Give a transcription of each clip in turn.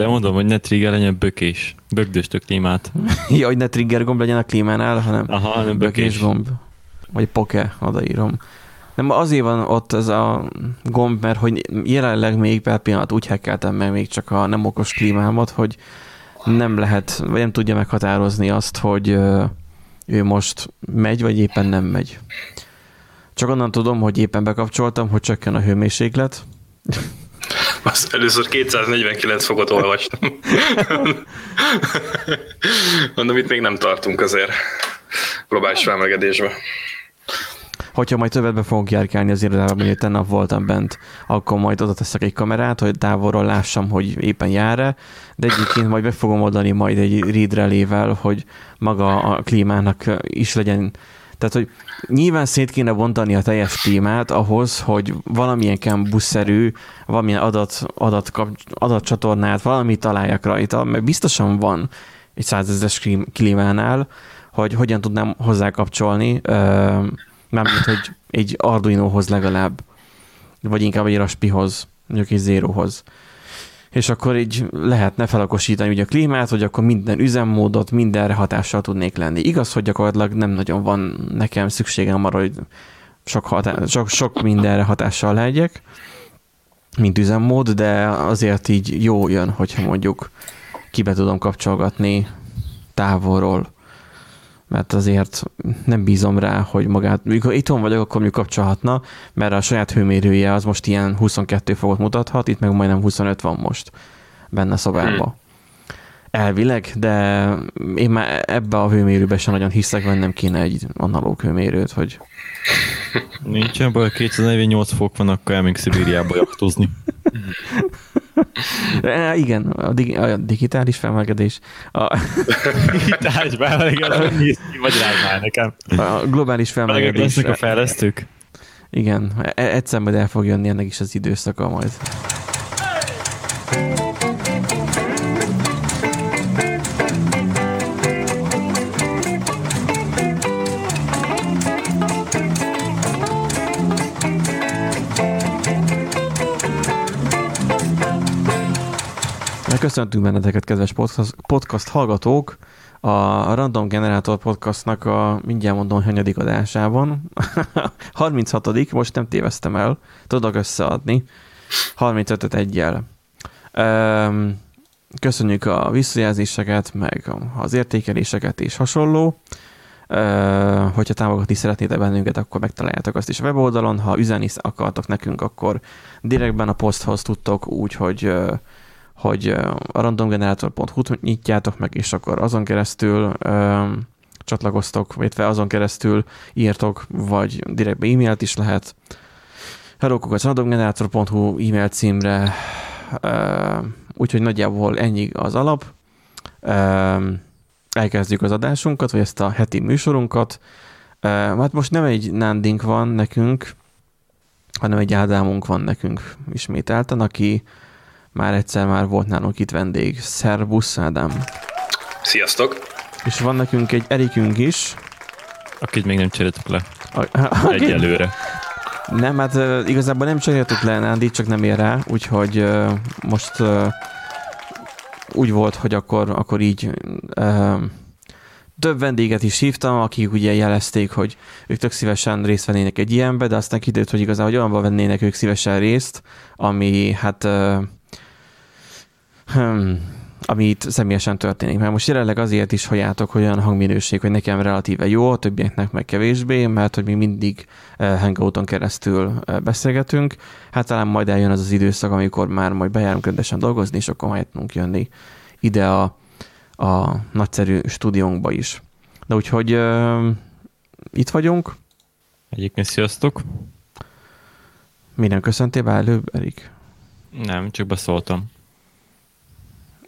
De mondom, hogy ne trigger legyen bökés. Bögdöst a klímát. Ja, hogy ne trigger gomb legyen a klímánál, hanem, hanem bökés gomb. Vagy poke, odaírom. Nem, azért van ott ez a gomb, mert hogy jelenleg még per pillanat úgy hackeltem meg még csak a nem okos klímámat, hogy nem lehet, vagy nem tudja meghatározni azt, hogy ő most megy, vagy éppen nem megy. Csak onnan tudom, hogy éppen bekapcsoltam, hogy csökken a hőmérséklet. Azt először 249 fokot olvastam. Mondom, itt még nem tartunk azért globális felmelegedésbe. Hogyha majd többet fogok járkálni az irodában, hogy egy nap voltam bent, akkor majd oda teszek egy kamerát, hogy távolról lássam, hogy éppen jár-e, de egyébként majd meg fogom oldani majd egy read relével, hogy maga a klímának is legyen. Tehát, hogy nyilván szét kéne bontani a teljes klímát ahhoz, hogy valamilyen kambusszerű, valamilyen adatcsatornát, valamit találjak rajta, mert biztosan van egy 100 000-es klímánál, hogy hogyan tudnám hozzákapcsolni, mármint, hogy egy Arduinohoz legalább, vagy inkább egy Raspbihoz, mondjuk egy Zerohoz. És akkor így lehetne felakosítani ugye a klímát, hogy akkor minden üzemmódot, mindenre hatással tudnék lenni. Igaz, hogy gyakorlatilag nem nagyon van nekem szükségem arra, hogy sok mindenre hatással legyek, mint üzemmód, de azért így jó jön, hogyha mondjuk kibe tudom kapcsolgatni távolról. Mert azért nem bízom rá, hogy magát, mikor itthon vagyok, akkor mondjuk kapcsolhatna, mert a saját hőmérője az most ilyen 22 fokot mutathat, itt meg majdnem 25 van most benne szobában. Elvileg, de én már ebbe a hőmérőbe sem nagyon hiszek, nem kéne egy analóg hőmérőt, hogy... Nincs ebből, 248 fok van, akkor elmink Szibériába jaktozni. Igen, a digitális felmelegedés. A digitális felmelegedés, vagy rád nekem. A globális felmelegedés. A fejlesztők. Igen, egyszer majd el fog jönni ennek is az időszaka majd. Köszöntünk benneteket, kedves podcast hallgatók! A Random Generator podcastnak a mindjárt mondom hanyadik adásában. 36. most nem téveztem el. Tudok összeadni. 35-öt egyel. Köszönjük a visszajelzéseket, meg az értékeléseket és hasonló. Hogyha támogatni szeretnétek bennünket, akkor megtaláljátok azt is a weboldalon. Ha üzenni akartok nekünk, akkor direktben a posthoz tudtok, úgyhogy hogy a randomgenerator.hu-t nyitjátok meg, és akkor azon keresztül csatlakoztok, illetve azon keresztül írtok, vagy direktbe e-mailt is lehet. hello@randomgenerator.hu e-mail címre, úgyhogy nagyjából ennyi az alap. Elkezdjük az adásunkat, vagy ezt a heti műsorunkat. Hát most nem egy nándink van nekünk, hanem egy Ádámunk van nekünk ismételten, aki már egyszer már volt nálunk itt vendég. Szerbusz, Ádám! Sziasztok! És van nekünk egy Erikünk is. Akit még nem cseréltük le. Egyelőre. Nem, hát igazából nem cseréltük le, Nándi, csak nem ér rá, úgyhogy most úgy volt, hogy akkor így több vendéget is hívtam, akik ugye jelezték, hogy ők tök szívesen részt vennének egy ilyenbe, de aztán kiderült, hogy igazából olyanban vennének ők szívesen részt, ami hát... ami itt személyesen történik. Mert most jelenleg azért is halljátok, hogy olyan hangminőség, hogy nekem relatíve jó, a többieknek meg kevésbé, mert hogy mi mindig Hangouton keresztül beszélgetünk. Hát talán majd eljön az az időszak, amikor már majd bejárunk rendesen dolgozni, és akkor majd tudunk jönni ide a nagyszerű stúdiónkba is. De úgyhogy itt vagyunk. Egyébként sziasztok! Minden köszöntél be előbb, Erik? Nem, csak beszóltam.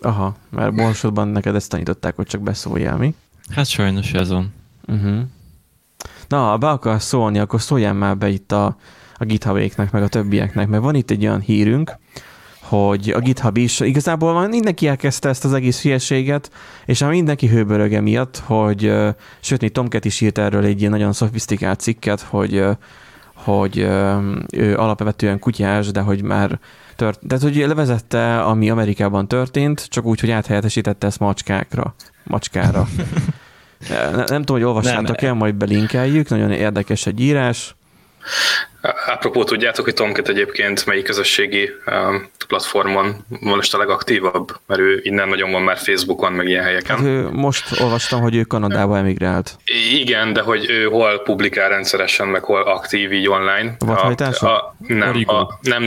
Aha, mert Borsodban neked ezt tanították, hogy csak beszóljál, mi? Hát sajnos ez van. Na, ha be akarsz szólni, akkor szóljál már be itt a GitHub-éknek, meg a többieknek, mert van itt egy olyan hírünk, hogy a GitHub is, igazából már mindenki elkezdte ezt az egész hülyeséget, és már mindenki hőböröge miatt, hogy sőt, még Tom Kett is írt erről egy ilyen nagyon szofisztikált cikket, hogy hogy ő alapvetően kutyás, de hogy már tehát, hogy levezette, ami Amerikában történt, csak úgy, hogy áthelyettesítette ezt macskára. Nem tudom, hogy olvassátok el, majd belinkeljük, nagyon érdekes egy írás. Apropó, tudjátok, hogy Tomcat egyébként melyik közösségi platformon van most a legaktívabb, mert ő innen nagyon van már Facebookon, meg ilyen helyeken. Hát most olvastam, hogy ő Kanadába emigrált. Igen, de hogy ő hol publikál rendszeresen, meg hol aktív így online.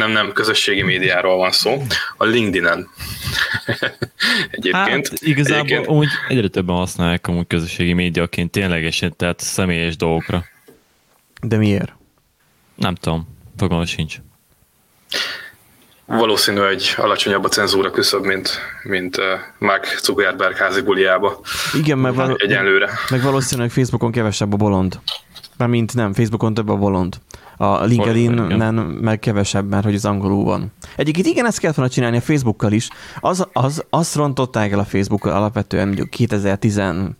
Nem, közösségi médiáról van szó. A LinkedIn-en egyébként. Hát igazából úgy egyre többen használják amúgy közösségi médiaként ténylegesen, tehát személyes dolgokra. De miért? Nem tudom, fogalmam sincs. Valószínű, hogy alacsonyabb a cenzúra küszöb, mint Mark Zuckerberg házi buliába. Igen, meg valószínűleg Facebookon kevesebb a bolond. Mármint nem, Facebookon több a bolond. A LinkedIn-en meg kevesebb, mert hogy az angolul van. Egyébként igen, ezt kellett volna csinálni a Facebookkal is. Azt rontották el a Facebookkal alapvetően mondjuk 2011-2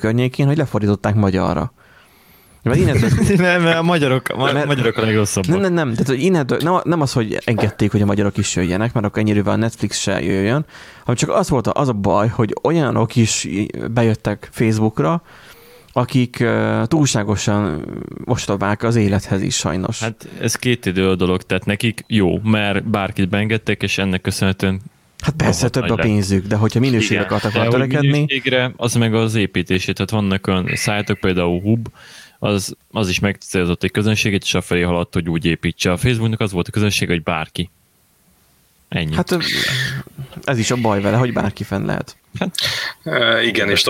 környékén, hogy lefordították magyarra. Mert a magyarok a legrosszabbak. Nem. Tehát, hogy innentől, nem az, hogy engedték, hogy a magyarok is jöjjenek, mert akkor ennyire a Netflix se jöjjön, hanem csak az volt az a baj, hogy olyanok is bejöttek Facebookra, akik túlságosan ostobák az élethez is sajnos. Hát ez két idő a dolog, tehát nekik jó, mert bárkit beengedtek, és ennek köszönhetően hát persze több a pénzük, de hogyha minőségre akartak törekedni. Minőségre, az meg az építését, tehát vannak olyan szájtok, például Hub, az is megcélzott egy közönséget, és afelé haladt, hogy úgy építse. A Facebooknak az volt a közönség, hogy bárki. Ennyi. Hát ez is a baj vele, hogy bárki fenn lehet. Hát. Igen, és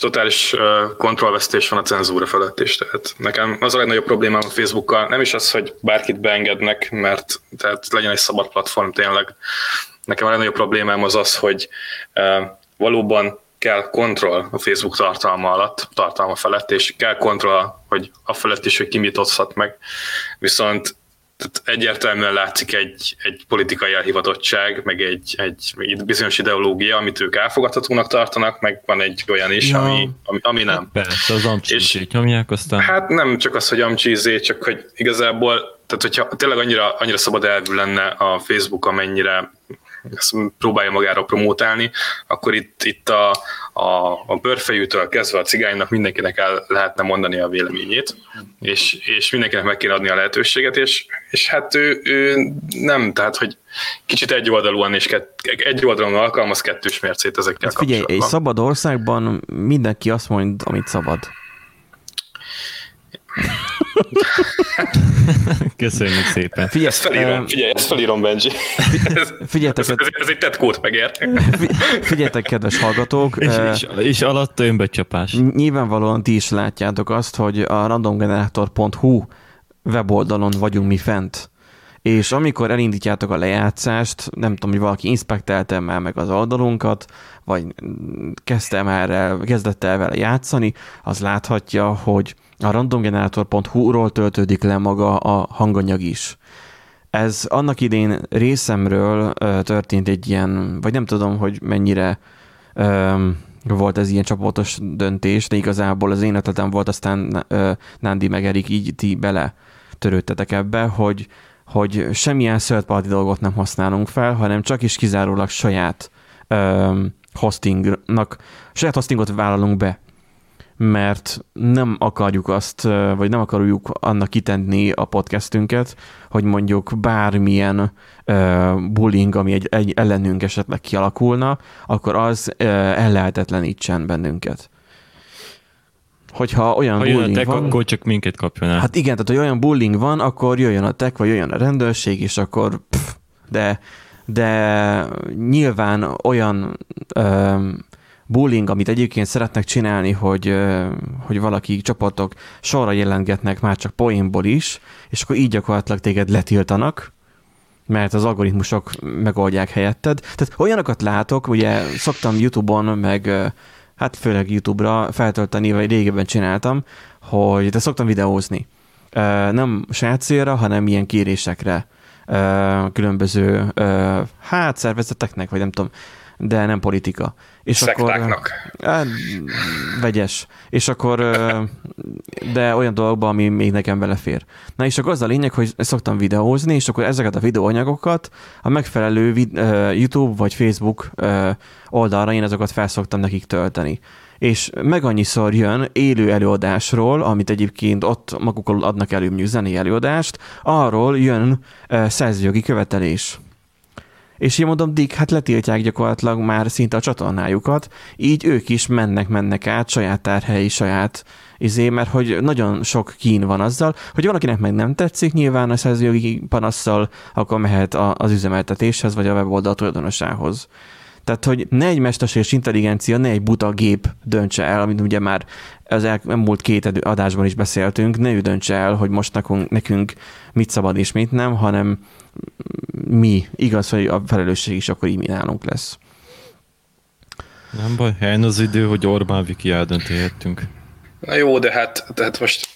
totális kontrollvesztés van a cenzúra felett is. Tehát nekem az a legnagyobb problémám a Facebookkal nem is az, hogy bárkit beengednek, mert tehát legyen egy szabad platform tényleg. Nekem a legnagyobb problémám az, hogy valóban kell kontroll a Facebook tartalma felett, és kell kontroll, hogy a felett is, hogy ki mit oszhat meg. Viszont egyértelműen látszik egy politikai elhivatottság, meg egy bizonyos ideológia, amit ők elfogadhatónak tartanak, meg van egy olyan is, ja, ami nem. Persze, az amcsízét nyomják aztán. Hát nem csak az, hogy amcsízét, csak hogy igazából, tehát hogyha tényleg annyira szabad elvű lenne a Facebook, amennyire ezt próbálja magára promótálni, akkor itt a bőrfejűtől kezdve a cigánynak mindenkinek el lehetne mondani a véleményét, és mindenkinek meg kéne adni a lehetőséget, és hát ő nem, tehát hogy kicsit egy oldalon alkalmaz kettős mércét ezekkel hát figyelj, kapcsolatban. Egy szabad országban mindenki azt mond, amit szabad. Köszönjük szépen. Figyelj, ezt felírom, Benji. Ez egy tett kód, megért. Figyeljetek, kedves hallgatók. És alatt önbecsapás. Nyilvánvalóan ti is látjátok azt, hogy a randomgenerator.hu weboldalon vagyunk mi fent. És amikor elindítjátok a lejátszást, nem tudom, hogy valaki inspektelte már meg az oldalunkat, vagy kezdett el vele játszani, az láthatja, hogy a randomgenerator.hu-ról töltődik le maga a hanganyag is. Ez annak idén részemről történt egy ilyen, vagy nem tudom, hogy mennyire volt ez ilyen csapatos döntés, de igazából az én ötletem volt, aztán Nándi meg Erik így ti bele törődtetek ebbe, hogy semmilyen third party dolgot nem használunk fel, hanem csak is kizárólag saját hostingot vállalunk be, mert nem akarjuk azt, vagy nem akarjuk annak kitenni a podcastünket, hogy mondjuk bármilyen bullying, ami egy ellenünk esetleg kialakulna, akkor az ellehetetlenítsen bennünket. Hogyha olyan bullying van, akkor csak minket kapjon el. Hát igen, tehát hogy olyan bullying van, akkor jöjjön a tech, vagy jöjjön a rendőrség, és akkor de nyilván olyan bullying, amit egyébként szeretnek csinálni, hogy valaki csapatok sorra jelentgetnek már csak poénból is, és akkor így gyakorlatilag téged letiltanak, mert az algoritmusok megoldják helyetted. Tehát olyanokat látok, ugye szoktam YouTube-on, meg hát főleg YouTube-ra feltölteni, vagy régebben csináltam, de szoktam videózni. Nem saját célra, hanem ilyen kérésekre különböző szervezeteknek, vagy nem tudom, de nem politika. És szektáknak. Akkor, vegyes. És akkor, de olyan dologban, ami még nekem belefér. Na és akkor az a lényeg, hogy szoktam videózni, és akkor ezeket a videóanyagokat a megfelelő YouTube vagy Facebook oldalra én azokat felszoktam nekik tölteni. És meg annyiszor jön élő előadásról, amit egyébként ott magukról adnak elő zenei előadást, arról jön szerzőjogi követelés. És én mondom, Dick, hát letiltják gyakorlatilag már szinte a csatornájukat, így ők is mennek át, saját tárhelyi, saját mert hogy nagyon sok kín van azzal, hogy valakinek meg nem tetszik, nyilván a szerzőjogi panasszal akkor mehet az üzemeltetéshez, vagy a weboldal tulajdonosához. Tehát, hogy ne egy mesterséges intelligencia, ne egy buta gép döntse el, amit ugye már az elmúlt 2 adásban is beszéltünk, ne ő döntse el, hogy most nekünk mit szabad és mit nem, hanem mi. Igaz, hogy a felelősség is akkor így mi nálunk lesz. Nem baj, helyen az idő, hogy Orbán Viki eldönti értünk. Na jó, de hát tehát most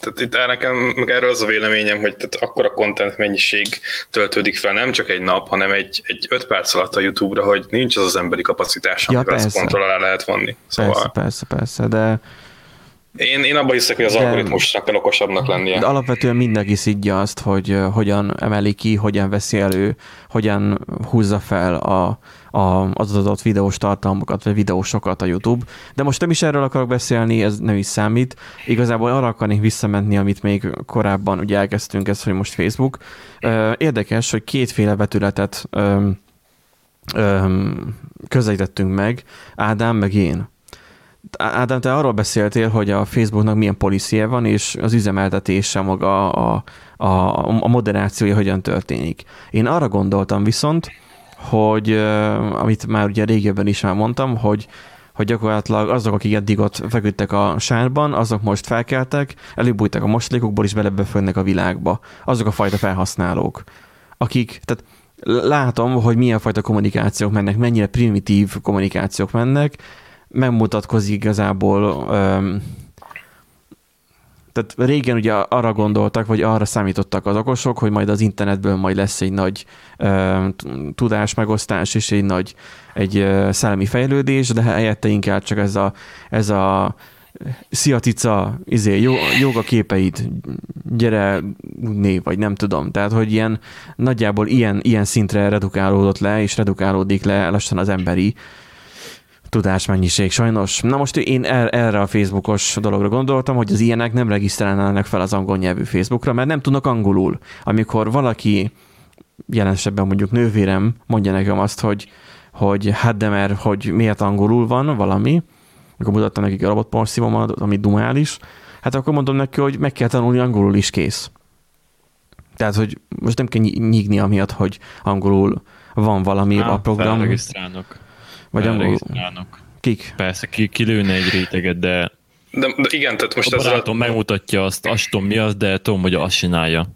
tehát itt nekem erről az a véleményem, hogy akkora content mennyiség töltődik fel, nem csak egy nap, hanem egy 5 perc alatt a YouTube-ra, hogy nincs az az emberi kapacitás, amivel ezt kontroll alá lehet vonni. Szóval persze, de... Én abban hiszek, hogy az algoritmusnak kell okosabbnak lennie. De alapvetően mindenki szidja azt, hogy hogyan emeli ki, hogyan veszi elő, hogyan húzza fel az adott videós tartalmakat, vagy videósokat a YouTube. De most nem is erről akarok beszélni, ez nem is számít. Igazából arra akarnék visszamenni, amit még korábban ugye elkezdtünk, ez, hogy most Facebook. Érdekes, hogy kétféle vetületet közelítettünk meg, Ádám meg én. Ádám, te arról beszéltél, hogy a Facebooknak milyen policyje van, és az üzemeltetése maga a moderációja hogyan történik. Én arra gondoltam viszont, hogy amit már ugye régebben is már mondtam, hogy gyakorlatilag azok, akik eddig ott feküdtek a sárban, azok most felkeltek, előbújtak a moslékokból, és belebefönnek a világba. Azok a fajta felhasználók, akik... Tehát látom, hogy milyen fajta kommunikációk mennek, mennyire primitív kommunikációk mennek, megmutatkozik igazából, tehát régen ugye arra gondoltak, vagy arra számítottak az okosok, hogy majd az internetből majd lesz egy nagy tudásmegosztás és egy nagy szellemi fejlődés, de helyette inkább csak ez a szia cica, jóga képeid, gyere né, vagy nem tudom. Tehát, hogy ilyen nagyjából ilyen szintre redukálódott le, és redukálódik le lassan az emberi tudásmennyiség, sajnos. Na most én erre a Facebookos dologra gondoltam, hogy az ilyenek nem regisztrálnának fel az angol nyelvű Facebookra, mert nem tudnak angolul. Amikor valaki, jelensebben mondjuk nővérem, mondja nekem azt, hogy hát de mert, hogy miért angolul van valami, akkor mutattam nekik a robotporszívomat, ami dumális, hát akkor mondom neki, hogy meg kell tanulni angolul is, kész. Tehát, hogy most nem kell nyígni amiatt, hogy angolul van valami a program. Felregisztrálnak. Vagy angolul. Kik? Persze, kilőne egy réteget, de igen, tehát most a barátom megmutatja azt, azt tudom mi az, de tudom, hogy azt csinálja.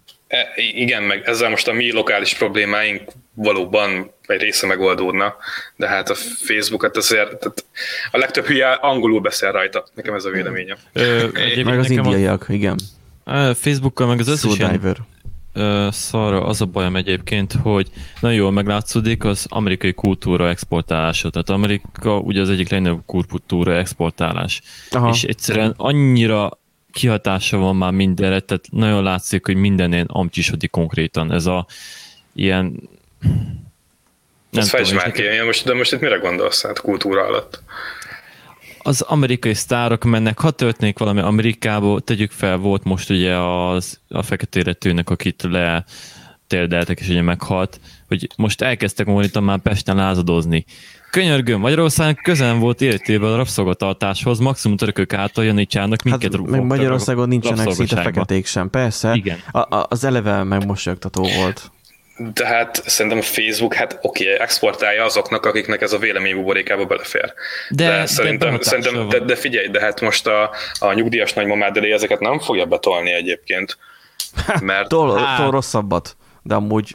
Igen, meg ezzel most a mi lokális problémáink valóban egy része megoldódna, de hát a Facebookot azért, tehát a legtöbb hülye angolul beszél rajta, nekem ez a véleményem. Meg az indiaiak, igen. Facebookkal meg az összes szarra az a bajom egyébként, hogy nagyon jól meglátszódik az amerikai kultúra exportálása. Tehát Amerika ugye az egyik legnagyobb kultúra exportálás. Aha. És egyszerűen annyira kihatása van már mindenre, tehát nagyon látszik, hogy mindenén amcsisodik konkrétan. Ez a ilyen... Ez fejtsd már ki, de most itt mire gondolsz hát kultúra alatt? Az amerikai sztárok mennek, ha történik valami Amerikából, tegyük fel, volt most ugye a fekete életűnek, akit letérdeltek és ugye meghalt, hogy most elkezdtek mondani már Pesten lázadozni. Könyörgöm, Magyarország közel volt életében a rabszolgatartáshoz, maximum törökök által janítsának minket hát, rúgók. Magyarországon nincsenek szinte feketék sem, persze. Igen. Az eleve megmosolyogtató volt. De hát szerintem a Facebook, hát oké, exportálja azoknak, akiknek ez a véleménybuborékába belefér. De figyelj, de hát most a nyugdíjas nagymamád elé ezeket nem fogja betolni egyébként. Mert... Tol rosszabbat. De amúgy...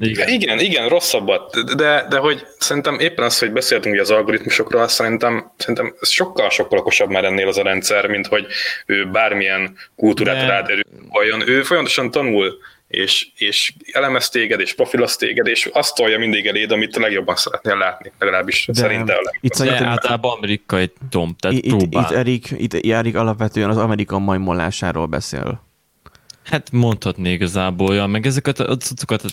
Igen, rosszabbat. De hogy szerintem éppen az, hogy beszéltünk az algoritmusokról, szerintem sokkal okosabb már ennél az a rendszer, mint hogy ő bármilyen kultúrát rád erőt, vajon ő folyamatosan tanul és elemez téged, és profiloz téged, és azt tolja mindig eléd, amit a legjobban szeretnél látni, legalábbis szerintem. Itt szerintem általában amerikai Tom, tehát próbál. Itt Erik alapvetően az Amerika majmolásáról beszél. Hát mondhatni igazából, ja, meg ezeket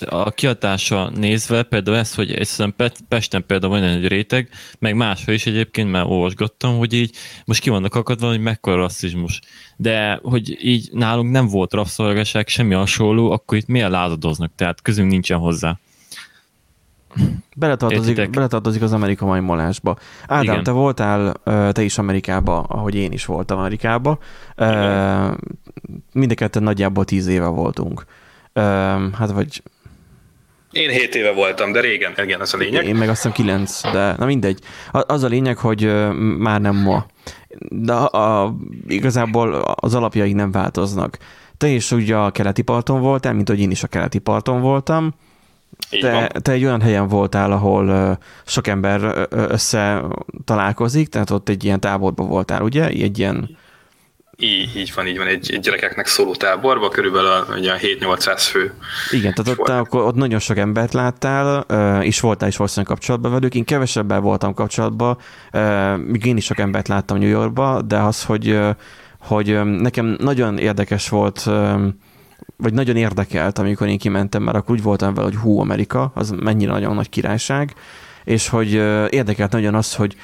a kiadása nézve például ez, hogy egyszerűen Pesten például van egy réteg, meg máshol is egyébként már olvasgattam, hogy így most ki vannak akadva, hogy mekkora rasszizmus. De hogy így nálunk nem volt rabszolgaság, semmi hasonló, akkor itt miért lázadoznak? Tehát közünk nincsen hozzá. Beletartozik az amerikai molásba. Ádám, igen. Te voltál, te is Amerikába, ahogy én is voltam Amerikába. Mind a ketten nagyjából 10 éve voltunk. Hát vagy... Én 7 éve voltam, de régen, igen, ez a lényeg. Én meg azt hiszem 9, de na mindegy. Az a lényeg, hogy már nem ma. De igazából az alapjai nem változnak. Te is ugye a keleti parton voltál, mint hogy én is a keleti parton voltam. Te egy olyan helyen voltál, ahol sok ember összetalálkozik, tehát ott egy ilyen táborban voltál, ugye? Egy ilyen... Így van, egy gyerekeknek szóló táborban, körülbelül olyan 7-800 fő. Igen, tehát ott nagyon sok embert láttál, és voltál is valószínűleg kapcsolatban velük. Én kevesebben voltam kapcsolatban, míg én is sok embert láttam New Yorkban, de az, hogy nekem nagyon érdekes volt... vagy nagyon érdekelt, amikor én kimentem, mert akkor úgy voltam vele, hogy hú, Amerika, az mennyire nagyon nagy királyság, és hogy érdekelt nagyon az, hogy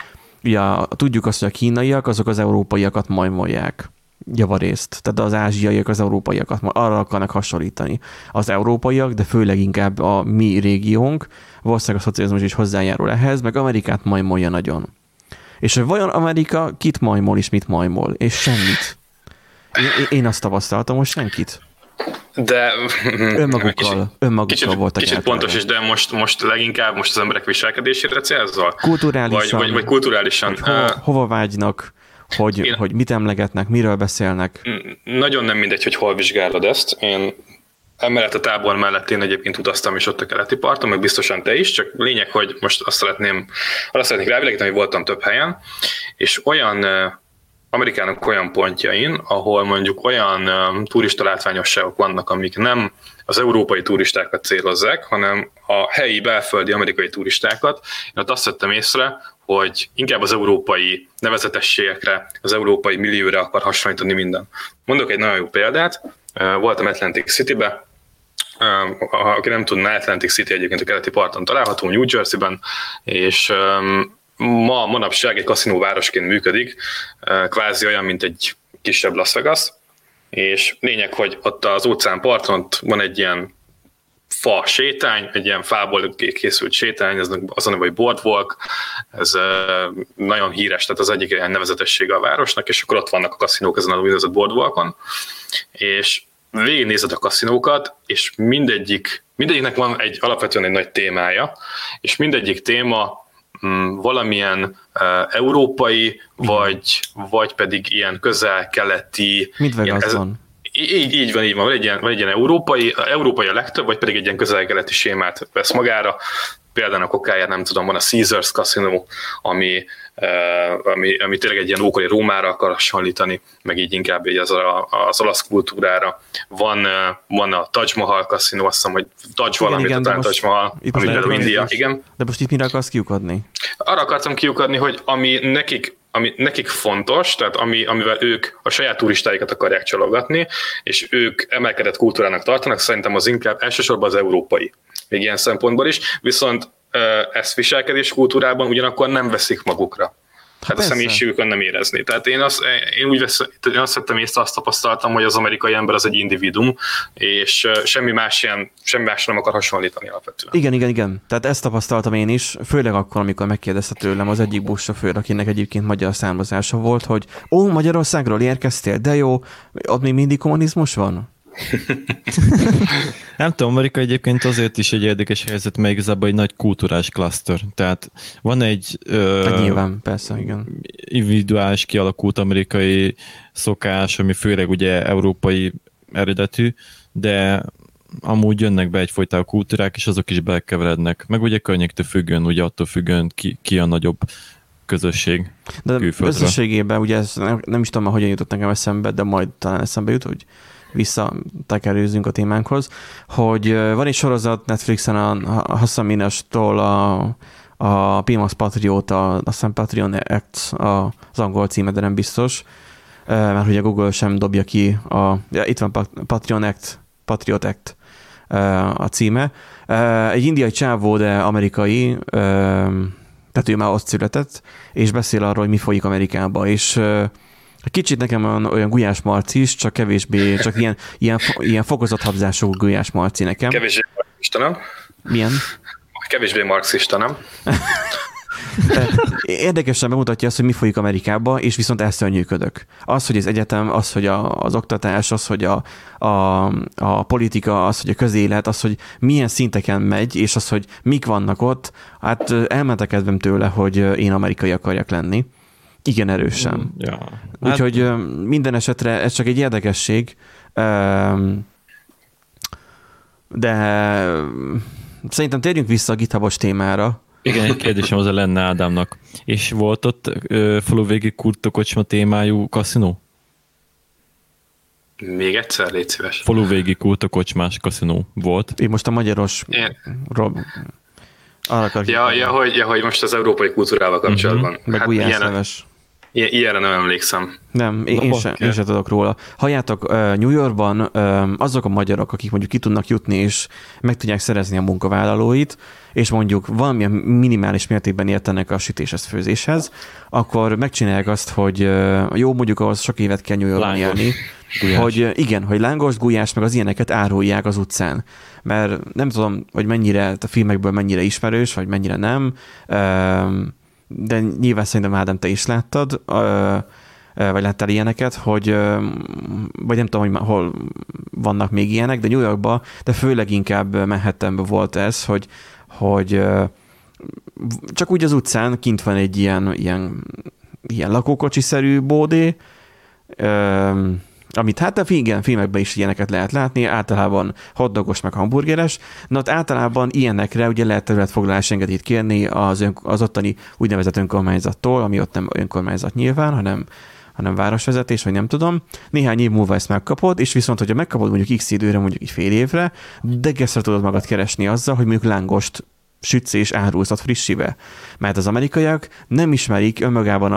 ja, tudjuk azt, hogy a kínaiak, azok az európaiakat majmolják javarészt. Tehát az ázsiaiak az európaiakat arra akarnak hasonlítani. Az európaiak, de főleg inkább a mi régiónk, valószínűleg a szocializmus is hozzájárul ehhez, meg Amerikát majmolja nagyon. És hogy vajon Amerika kit majmol és mit majmol? És semmit. Én azt tapasztaltam, hogy senkit. De önmagukkal voltak. Kicsit pontos is, de most leginkább most az emberek viselkedésére célzol? Kulturálisan. Vagy kulturálisan. Hova vágynak, hogy mit emlegetnek, miről beszélnek? Nagyon nem mindegy, hogy hol vizsgálod ezt. Én emellett a tábor mellett én egyébként utaztam is ott a keleti parton, meg biztosan te is, csak lényeg, hogy most azt szeretnék rávilágítani, hogy voltam több helyen, és olyan... Amerikának olyan pontjain, ahol mondjuk olyan turista látványosságok vannak, amik nem az európai turistákat célozzák, hanem a helyi, belföldi amerikai turistákat. Én ott azt vettem észre, hogy inkább az európai nevezetességekre, az európai millióra akar hasonlítani minden. Mondok egy nagyon jó példát, voltam Atlantic Citybe, aki nem tudná, Atlantic City egyébként a keleti parton található, New Jerseyben, és... Ma manapság egy kaszinóvárosként működik, kvázi olyan, mint egy kisebb Las Vegas, és lényeg, hogy ott az óceánparton van egy ilyen fa sétány, egy ilyen fából készült sétány, az a neve, hogy boardwalk, ez nagyon híres, tehát az egyik ilyen nevezetessége a városnak, és akkor ott vannak a kaszinók ezen a úgynevezett boardwalkon, és végignézed a kaszinókat, és mindegyiknek van egy alapvetően egy nagy témája, és mindegyik téma valamilyen európai, vagy pedig ilyen közel-keleti... Így van. Van egy ilyen európai a legtöbb, vagy pedig egy ilyen közel-keleti sémát vesz magára. Például a kokáját, nem tudom, van a Caesars kaszinó, ami tényleg egy ilyen ókori Rómára akar hasonlítani, meg így inkább így az olasz kultúrára. Van a Taj Mahal kaszinó, azt hiszem, hogy Taj valami, talán Taj Mahal, ami például India. Igen. De most itt mire akarsz kiukadni? Arra akartam kiukadni, hogy ami nekik fontos, tehát amivel ők a saját turistáikat akarják csalogatni, és ők emelkedett kultúrának tartanak, szerintem az inkább elsősorban az európai, még ilyen szempontból is, viszont ezt viselkedés kultúrában ugyanakkor nem veszik magukra. Hát a személyiségükön nem érezni. Tehát én azt vettem észre, azt tapasztaltam, hogy az amerikai ember az egy individum, és semmi másra nem akar hasonlítani alapvetően. Igen. Tehát ezt tapasztaltam én is, főleg akkor, amikor megkérdezte tőlem az egyik buszsofőr, akinek egyébként magyar származása volt, hogy Magyarországról érkeztél, de jó, ott még mindig kommunizmus van? Nem tudom, Amerika egyébként azért is egy érdekes helyzet, mert igazából egy nagy kulturális klaszter. Tehát van egy nyilván, persze, igen. Individuális kialakult amerikai szokás, ami főleg ugye európai eredetű, de amúgy jönnek be egyfolytában kultúrák, és azok is belekeverednek. Meg ugye környektől függően, ugye attól függően ki a nagyobb közösség. De összességében, ugye ez nem is tudom, hogyan jutott nekem eszembe, de majd talán eszembe jut, hogy visszatekerőzünk a témánkhoz, hogy van egy sorozat Netflixen a Hassaminastól a Pimasz Patriota, azt hiszem Patriot Act az angol címe, de nem biztos, mert ugye Google sem dobja ki itt van Patriot Act a címe. Egy indiai csávó, de amerikai, tehát ő már ott született, és beszél arról, hogy mi folyik Amerikában, és kicsit nekem olyan Gulyás Marci is, csak kevésbé, csak ilyen fokozathabzású Gulyás Marci nekem. Kevésbé marxista, nem? Milyen? Kevésbé marxista, nem? Érdekesen bemutatja azt, hogy mi folyik Amerikában, és viszont elszörnyűködök. Az, hogy az egyetem, az, hogy az oktatás, az, hogy a politika, az, hogy a közélet, az, hogy milyen szinteken megy, és az, hogy mik vannak ott, hát elment a kedvem tőle, hogy én amerikai akarjak lenni. Igen, erősen. Ja. Úgyhogy minden esetre ez csak egy érdekesség, de szerintem térjünk vissza a GitHub-os témára. Igen, egy kérdésem az a lenne Ádámnak. És volt ott falu végig kurtokocsma témájú kaszinó? Még egyszer, légy szíves. Falu végig kurtokocsmás kaszinó volt. Én most a magyaros... hogy most az európai kultúrával kapcsolatban. Meg hát Gulyás neves. Ilyenre nem emlékszem. Nem, én sem tudok róla. Halljátok, New Yorkban azok a magyarok, akik mondjuk ki tudnak jutni, és meg tudják szerezni a munkavállalóit, és mondjuk valamilyen minimális mértékben értenek a sütéshez, főzéshez, akkor megcsinálják azt, hogy jó, mondjuk ahhoz sok évet kell New Yorkban élni, hogy igen, hogy lángos, gulyás, meg az ilyeneket árulják az utcán. Mert nem tudom, hogy mennyire a filmekből mennyire ismerős, vagy mennyire nem, de nyilván szerintem Ádám, te is láttad, vagy láttál ilyeneket, vagy nem tudom, hogy hol vannak még ilyenek, de New Yorkban, de főleg inkább Manhattanben volt ez, hogy csak úgy az utcán kint van egy ilyen lakókocsiszerű bódé, amit hát igen, filmekben is ilyeneket lehet látni, általában hotdogos meg hamburgeres, na ott általában ilyenekre ugye lehet területfoglalási engedélyt kérni az ottani úgynevezett önkormányzattól, ami ott nem önkormányzat nyilván, hanem városvezetés, vagy nem tudom. Néhány év múlva ezt megkapod, és viszont, hogyha megkapod mondjuk x időre, mondjuk így fél évre, de geszre tudod magad keresni azzal, hogy mondjuk lángost sütsz és árulsz ott frissibe. Mert az amerikaiak nem ismerik önmagában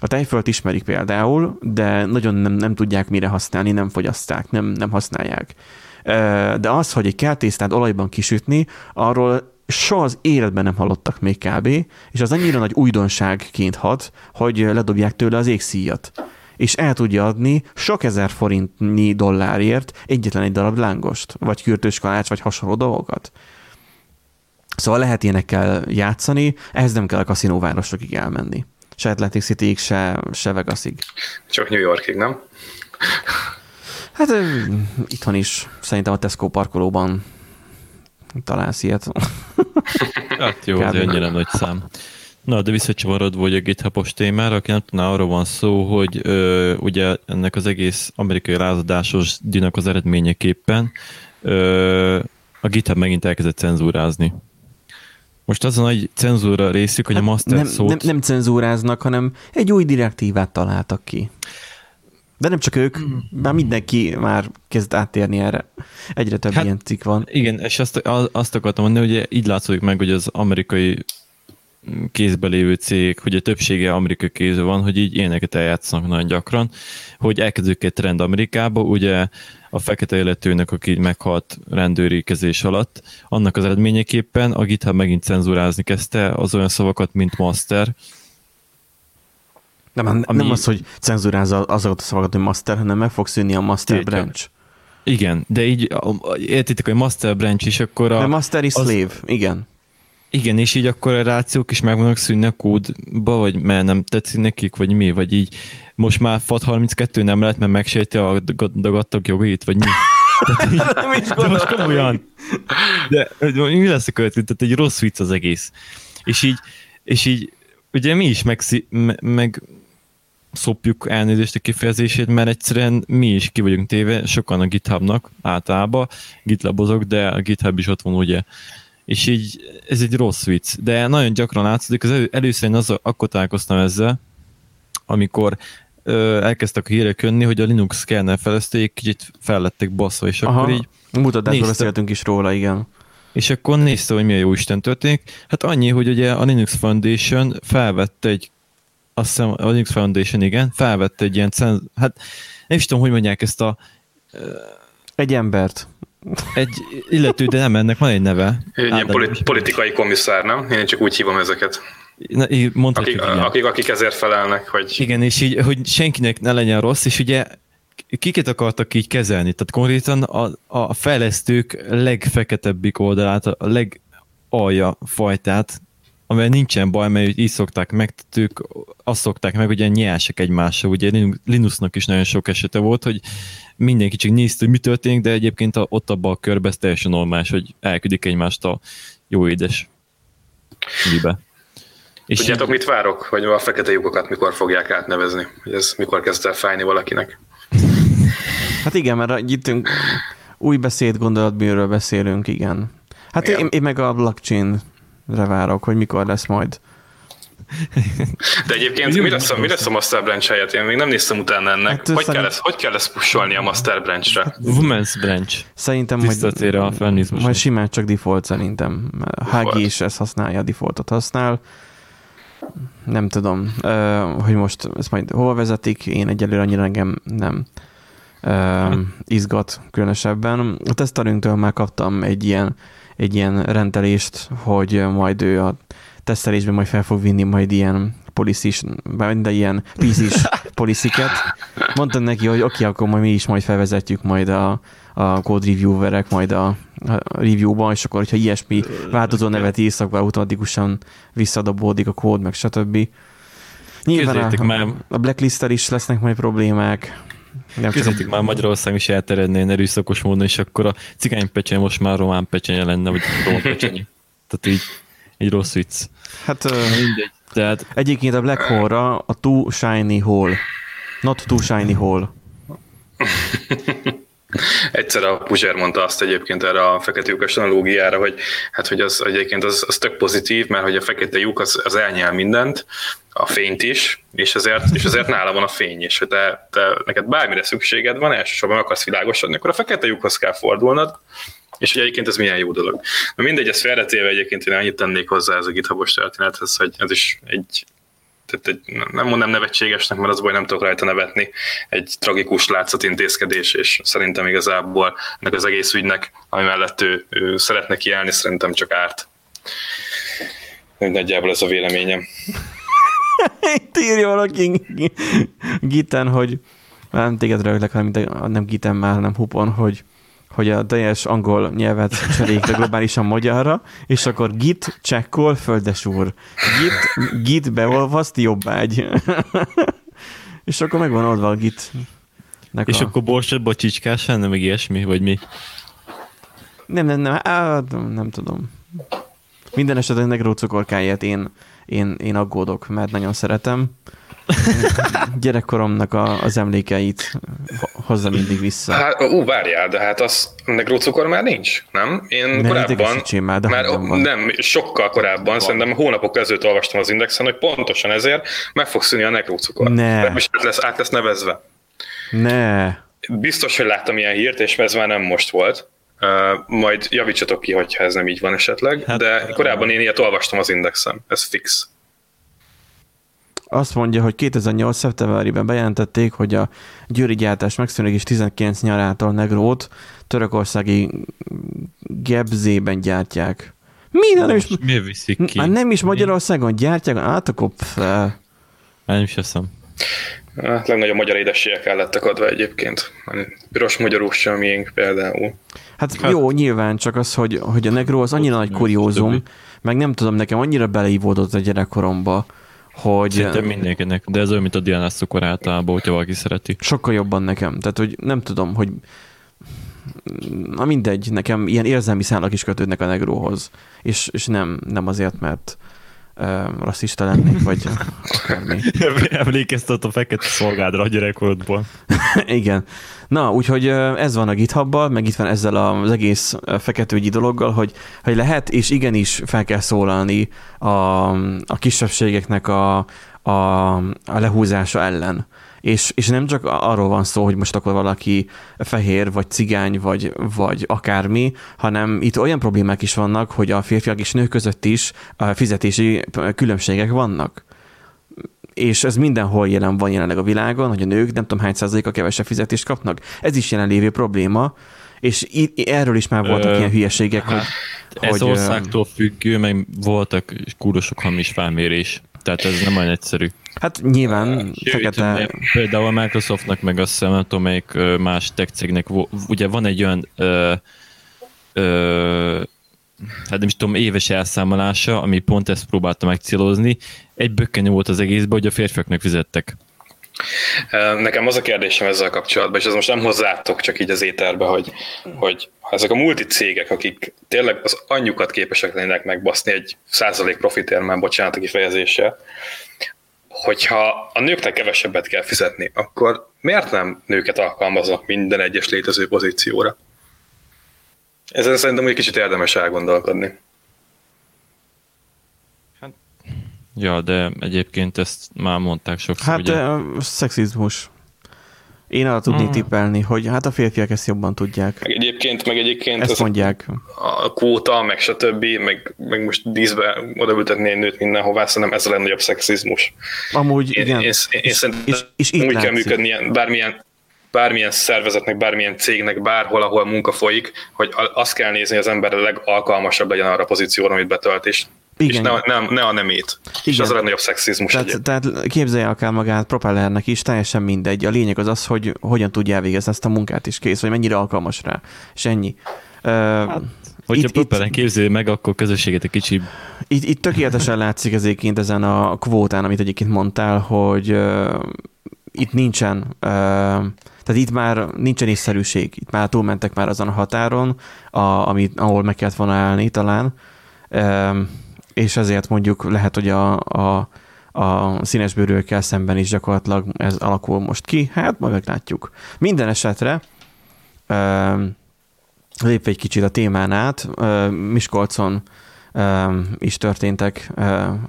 a tejfölt ismerik például, de nagyon nem tudják mire használni, nem fogyaszták, nem használják. De az, hogy egy keltésztát olajban kisütni, arról soha az életben nem hallottak még kb. És az annyira nagy újdonságként hat, hogy ledobják tőle az égszíjat. És el tudja adni sok ezer forintnyi dollárért egyetlen egy darab lángost, vagy kürtőskalács, vagy hasonló dolgokat. Szóval lehet ilyenekkel játszani, ehhez nem kell a kaszinóvárosokig elmenni. Se Atlantic Cityig, se Vegasig. Csak New Yorkig, nem? Hát itthon is. Szerintem a Tesco parkolóban találsz ilyet. Hát jó, ez annyira nagy szám. Na, de visszacsavarod, hogy a GitHub-os témára, aki nem tudná, arról van szó, hogy ugye ennek az egész amerikai lázadásos díjnak az eredményeképpen a GitHub megint elkezdett cenzúrázni. Most az a nagy cenzúra részük, hogy hát a master szót... Nem cenzúráznak, hanem egy új direktívát találtak ki. De nem csak ők, már mindenki már kezd áttérni erre. Egyre több ilyen cikk van. Igen, és azt akartam mondani, hogy így látszik meg, hogy az amerikai kézbe lévő cég, hogy a többsége amerikai kézben van, hogy így ilyeneket eljátszanak nagyon gyakran, hogy elkezdődik egy trend Amerikába, ugye a fekete illetőnek, aki meghalt rendőri kezés alatt, annak az eredményeképpen a GitHub megint cenzurázni kezdte az olyan szavakat, mint master. Nem az, hogy cenzurázza azokat a szavakat, hogy master, hanem meg fog szűnni a master branch. Igen, de így értitek, hogy master branch is akkor a... De master is slave, igen. Igen, és így akkor a rációk is meg vannak szűnni a kódba, vagy mert nem tetszik nekik, vagy mi, vagy így most már FAT32 nem lehet, mert megsérti a dagadtak jogait, vagy mi. De most komolyan. De mi lesz a következő? Tehát egy rossz vicc az egész. És így ugye mi is megszopjuk elnézést a kifejezését, mert egyszerűen mi is ki vagyunk téve, sokan a GitHubnak általában, GitLabozok, de a GitHub is ott van, ugye. És így ez egy rossz vicc, de nagyon gyakran látszik, az először én akkor találkoztam ezzel, amikor elkezdtek a hírek jönni, hogy a Linux kernel fejlesztői kicsit fel lettek baszva, és aha, akkor így mutatásról beszéltünk is róla, igen. És akkor nézte, hogy milyen jó Isten történik. Hát annyi, hogy ugye a Linux Foundation felvette egy, azt hiszem a Linux Foundation, igen, felvette egy ilyen, hát nem is tudom, hogy mondják ezt a... Egy embert. Egy illető, de nem, ennek van egy neve. Egy politikai komisszár, nem? Én csak úgy hívom ezeket. Na, akik ezért felelnek, hogy... Igen, és így, hogy senkinek ne legyen rossz, és ugye kiket akartak így kezelni? Tehát konkrétan a fejlesztők legfeketebbik oldalát, a legalja fajtát, amivel nincsen baj, mert így szokták meg, ők azt szokták meg, hogy ilyen nyelsek egymásra. Ugye Linuxnak is nagyon sok esete volt, hogy mindenki csak nézte, hogy mi történik, de egyébként ott abban a körben ez teljesen normális, hogy elküldik egymást a jó édes mibe. Tudjátok, mit várok? Hogy a fekete lyukokat mikor fogják átnevezni? Hogy ez mikor kezd el fájni valakinek? Hát igen, mert itt új beszéd gondolatbűről beszélünk, igen. Hát igen. Én meg a blockchain-re várok, hogy mikor lesz majd. De egyébként mi lesz a Master Branch helyett? Én még nem néztem utána ennek. Hát, hogy kell ezt pusolni a Master Branch-re? Hát, Women's Branch. Szerintem majd simán csak default szerintem. HG is ezt használja, defaultot használ. Nem tudom, hogy most ezt majd hol vezetik, én egyelőre annyira engem nem izgat különösebben. A tesztelőnktől már kaptam egy ilyen rendelést, hogy majd ő a tesztelésben majd fel fog vinni majd ilyen policies, minden ilyen pízis policiket. Mondtam neki, hogy oké, akkor majd mi is majd felvezetjük majd a code reviewerek majd a review-ban, és akkor, hogyha ilyesmi változó nevet írsz, akkor automatikusan visszadobódik a kód, meg stb. Nyilván a blacklisttel is lesznek majd problémák. Közétük már Magyarország is elterjedne ilyen erőszakos módon, és akkor a cigánypecsenye most már román pecsenye lenne, vagy rómapecsenye. Tehát így egy rossz vicc. Hát mindegy. Tehát... Egyébként a Black Hole-ra a Too Shiny Hole. Not Too Shiny Hole. Egyszer a Puzsér mondta azt egyébként erre a fekete lyukas analógiára, hogy hát hogy az egyébként az tök pozitív, mert hogy a fekete lyuk az elnyel mindent, a fényt is, és azért nála van a fény is. Te neked bármire szükséged van, elsősorban akarsz világosodni, akkor a fekete lyukhoz kell fordulnod, és hogy egyébként ez milyen jó dolog. Na mindegy, ezt félretéve egyébként én annyit tennék hozzá ez a GitHub-os történethez, hogy ez is nem mondom nevetségesnek, mert az baj, nem tudok rajta nevetni, egy tragikus látszatintézkedés, és szerintem igazából ennek az egész ügynek, ami mellett ő szeretne kiállni, szerintem csak árt. Nagyjából ez a véleményem. Itt írja valaki Giten, hogy nem téged röglek, nem Giten már, hanem Hupon, hogy a teljes angol nyelvet cseréljük globálisan magyarra, és akkor git csekkol, földesúr. Git beolvaszt, jobbágy. És akkor megvan oldva a git. És akkor Borsodba csicskás lenne, meg ilyesmi, vagy mi? Nem. Nem tudom. Minden esetben negrócukorkáját én aggódok, mert nagyon szeretem. Gyerekkoromnak az emlékeit hozzá mindig vissza. Hát, várjál, de hát az negrócukor már nincs, nem? Én korábban, nem, sokkal korábban, van. Szerintem hónapok ezelőtt olvastam az Indexen, hogy pontosan ezért meg fog szűnni a negrócukor. És át lesz nevezve. Ne. Biztos, hogy láttam ilyen hírt, és ez már nem most volt. Majd javítsatok ki, hogyha ez nem így van esetleg, hát, de korábban én ilyet olvastam az Indexen. Ez fix. Azt mondja, hogy 2008. szeptemberében bejelentették, hogy a győri gyártás megszűnik, és 19 nyarától negrót törökországi Gebzében gyártják. Miért viszik ki? Hát nem is Magyarországon gyártják, akkor fel. Nem is hiszem. Hát legnagyobb magyar édességek el lettek adva egyébként. Piros magyarús a miénk például. Hát jó, nyilván csak az, hogy a negró az annyira nagy kuriózum, meg nem tudom, nekem annyira beleívódott a gyerekkoromba, hogy... Szerintem mindenkinek, de ez olyan, mint a diánás cukor általában, hogyha valaki szereti. Sokkal jobban nekem, tehát hogy nem tudom, hogy... Na mindegy, nekem ilyen érzelmi szálak is kötődnek a negróhoz, és nem azért, mert rasszista lennék, vagy akármi. Emlékeztet a fekete szolgádra a gyerekkorodból. Igen. Na, úgyhogy ez van a GitHub-bal, meg itt van ezzel az egész feketőgyi dologgal, hogy lehet, és igenis fel kell szólalni a kisebbségeknek a lehúzása ellen. És nem csak arról van szó, hogy most akkor valaki fehér, vagy cigány, vagy akármi, hanem itt olyan problémák is vannak, hogy a férfiak és nők között is fizetési különbségek vannak. És ez mindenhol jelen van jelenleg a világon, hogy a nők nem tudom hány százaléka kevesebb fizetést kapnak. Ez is jelenlévő probléma, és erről is már voltak ilyen hülyeségek, hogy országtól függő, meg voltak kurosok hamis felmérés. Tehát ez nem olyan egyszerű. Hát nyilván... Sőt, például a Microsoftnak meg azt hiszem, nem tudom, melyik más tech cégnek, ugye van egy olyan hát nem is tudom, éves elszámolása, ami pont ezt próbálta megcélozni. Egy bökkenő volt az egészben, hogy a férfiaknak fizettek. Nekem az a kérdésem ezzel kapcsolatban, és ez most nem hozzátok csak így az éterbe, hogy ezek a multi cégek, akik tényleg az anyjukat képesek lennének megbaszni egy 100% profitért, már bocsánat a kifejezéssel, hogyha a nőknek kevesebbet kell fizetni, akkor miért nem nőket alkalmaznak minden egyes létező pozícióra? Ezen szerintem egy kicsit érdemes elgondolkodni. Ja, de egyébként ezt már mondták sokszor. Hát szexizmus. Én arra tudnék tippelni, hogy hát a férfiak ezt jobban tudják. Meg egyébként ezt mondják. A kvóta, meg stb., meg most díszbe odaültetni egy nőt mindenhová, szerintem ez a legnagyobb szexizmus. Amúgy igen. Én szerintem úgy kell működni bármilyen szervezetnek, bármilyen cégnek, bárhol, ahol munka folyik, hogy azt kell nézni, hogy az ember a legalkalmasabb legyen arra a pozícióra, amit betölt, és igen. És ne a nemét. Igen. És az a legnagyobb szexizmus. Tehát képzelje akár magát propellernek is, teljesen mindegy. A lényeg az, hogy hogyan tudja elvégezni ezt a munkát is kész, vagy mennyire alkalmas rá. És ennyi. Hogyha propellen képzelje meg, akkor közösséget egy kicsi... Itt tökéletesen látszik ezéként ezen a kvótán, amit egyébként mondtál, hogy itt nincsen... tehát itt már nincsen észszerűség. Itt már túlmentek már azon a határon, ahol meg kellett volna állni talán. És ezért mondjuk lehet, hogy a színesbőrűekkel szemben is gyakorlatilag ez alakul most ki. Hát majd meglátjuk. Minden esetre lépve egy kicsit a témán át, Miskolcon is történtek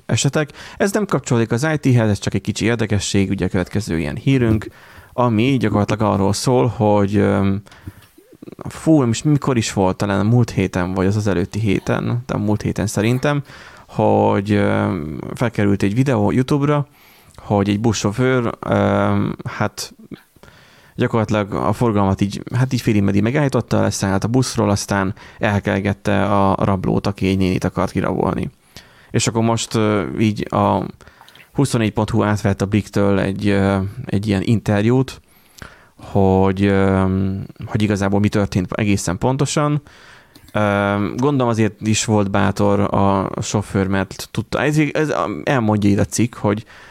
esetek. Ez nem kapcsolódik az IT-hez, ez csak egy kicsi érdekesség, ugye a következő ilyen hírünk, ami gyakorlatilag arról szól, hogy mikor is volt, talán a múlt héten, vagy az előtti héten, tehát múlt héten szerintem, hogy felkerült egy videó YouTube-ra, hogy egy buszsofőr, hát gyakorlatilag a forgalmat így félig meddig megállította, leszállt a buszról, aztán elkelgette a rablót, aki egy nénit akart kirabolni. És akkor most így a 24.hu átvett a Bliktől egy ilyen interjút, hogy igazából mi történt egészen pontosan. Gondolom azért is volt bátor a sofőr, mert tudta, ez elmondja itt a cikk,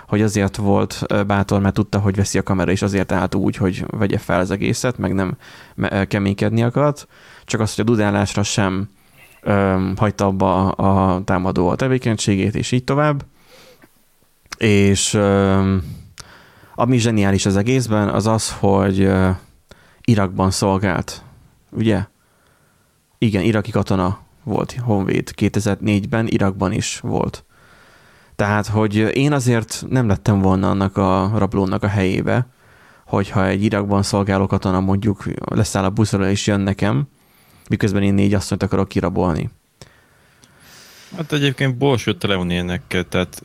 hogy azért volt bátor, mert tudta, hogy veszi a kamera, és azért állt úgy, hogy vegye fel az egészet, meg nem keménykedni akart. Csak az, hogy a dudálásra sem hagyta abba a támadó a tevékenységét, és így tovább. És... ami zseniális az egészben, az az, hogy Irakban szolgált, ugye? Igen, iraki katona volt, honvéd 2004-ben, Irakban is volt. Tehát, hogy én azért nem lettem volna annak a rablónak a helyébe, hogyha egy Irakban szolgáló katona mondjuk leszáll a buszról és jön nekem, miközben én 4 asszonyt akarok kirabolni. Hát egyébként Borsod tele van ilyenekkel, tehát...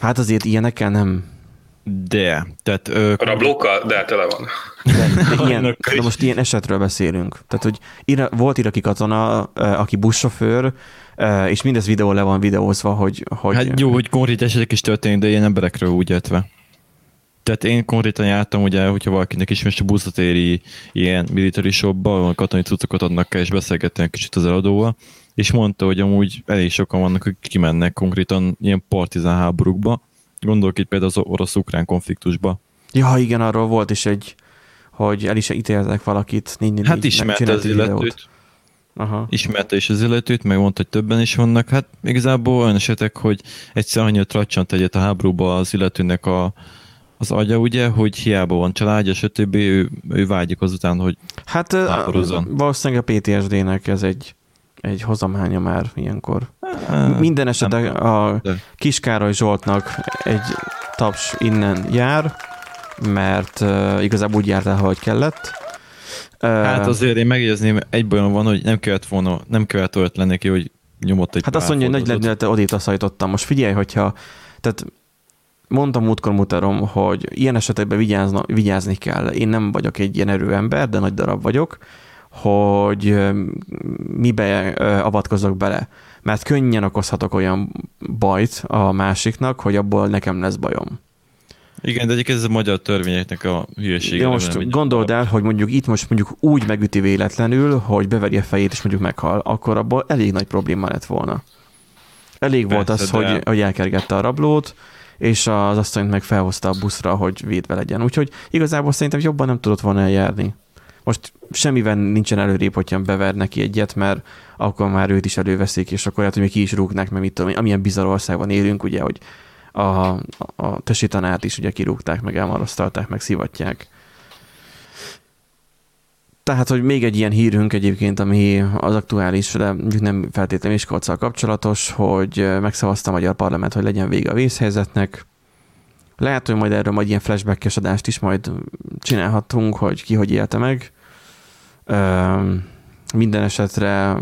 Hát azért ilyenekkel nem... De, tehát... A rablókkal, de tele van. De most ilyen esetről beszélünk. Tehát, hogy volt iraki katona, aki buszsofőr, és mindez videó le van videózva, hogy... Hát jó, hogy konkrét esetek is történik, de ilyen emberekről úgy értve. Tehát én konkrétan jártam, ugye, hogyha valakinek is most a buszot éri ilyen military shopba, katonai cuccokat adnak el, és beszélgetnek kicsit az eladóval, és mondta, hogy amúgy elég sokan vannak, akik kimennek konkrétan ilyen partizán háborúkba. Gondolok itt például az orosz-ukrán konfliktusba. Ja, igen, arról volt is egy, hogy el is ítéltek valakit. Hát ismerte az illetőt. Aha. Ismerte is az illetőt, meg mondta, hogy többen is vannak. Hát igazából olyan esetek, hogy egyszer annyit racsant egyet a háborúba az illetőnek az agya, ugye, hogy hiába van családja, stb. Ő vágyik azután, hogy hát háborúzzon. Valószínűleg a PTSD-nek ez egy hozamhánya már ilyenkor. Minden esetben a Kiskároly Zsoltnak egy taps innen jár, mert igazából úgy jártál, ahogy kellett. Hát azért én megjegyezném, egy bajom van, hogy nem kellett lenni ki, hogy nyomott egy. Hát azt mondja, hogy nagy lendülettel odébb szajtottam. Most figyelj, hogyha, tehát mondtam múltkor mutatom, hogy ilyen esetekben vigyázni kell. Én nem vagyok egy ilyen erőember, de nagy darab vagyok, hogy mibe avatkozok bele. Mert könnyen okozhatok olyan bajt a másiknak, hogy abból nekem lesz bajom. Igen, de egyébként ez a magyar törvényeknek a hülyesége. De most gondold el, hogy mondjuk itt most mondjuk úgy megüti véletlenül, hogy beveri a fejét és mondjuk meghal, akkor abból elég nagy probléma lett volna. Elég persze, volt az, hogy elkergette a rablót, és az asszonyt meg felhozta a buszra, hogy védve legyen. Úgyhogy igazából szerintem jobban nem tudott volna eljárni. Most semmiben nincsen előrébb, hogyha bever neki egyet, mert akkor már őt is előveszik, és akkor hát, hogy még ki is rúgnák, mert mit tudom én, amilyen bizarr országban élünk, ugye, hogy a tösi tanát is ugye kirúgták, meg elmarasztalták, meg szivatják. Tehát, hogy még egy ilyen hírünk egyébként, ami az aktuális, de nem feltétlenül Miskolccal kapcsolatos, hogy megszavazta a magyar parlament, hogy legyen vége a vészhelyzetnek. Lehet, hogy majd erről majd ilyen flashback-es adást is majd csinálhatunk, hogy ki hogy élte meg. Minden esetre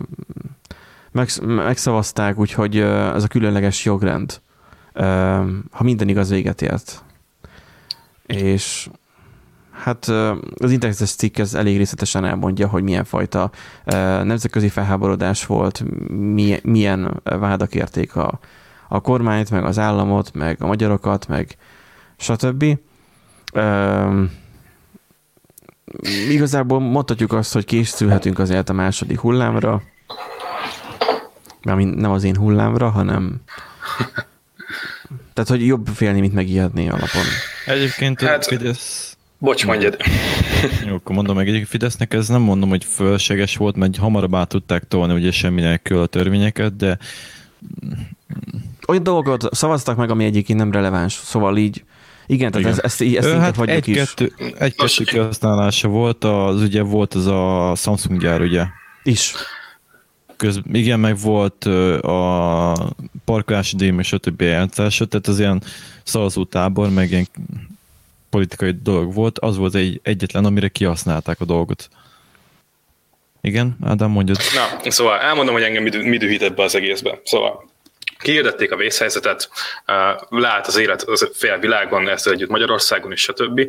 megszavazták, úgyhogy ez a különleges jogrend, ha minden igaz, véget ért. És hát az Indexes cikk ez elég részletesen elmondja, hogy milyen fajta nemzetközi felháborodás volt, milyen vádak érték a kormányt, meg az államot, meg a magyarokat, meg stb. Igazából mondhatjuk azt, hogy készülhetünk azért a második hullámra, mert nem az én hullámra, hanem tehát, hogy jobb félni, mint megijedni alapon. Egyébként hát, Fidesz... Bocs, mondjad. Jó, akkor mondom meg, egyébként Fidesznek ez nem mondom, hogy fölösleges volt, mert hamarabb át tudták tolni ugye semmi nélkül a törvényeket, de olyan dolgot szavaztak meg, ami egyébként nem releváns. Szóval így, igen, tehát ezt hát hagyjuk is. Egy-kettő kihasználása volt, ugye volt az a Samsung gyár, ugye? Is. Igen, meg volt a parkolási díj, és a többi eljátszása, tehát az ilyen szavazótábor, meg ilyen politikai dolog volt, az volt egyetlen, amire kihasználták a dolgot. Igen, Ádám, mondjad. Na, szóval elmondom, hogy engem mi dühített be az egészbe. Szóval kihirdették a vészhelyzetet, lát az élet az fél világon, ezt együtt Magyarországon is, stb.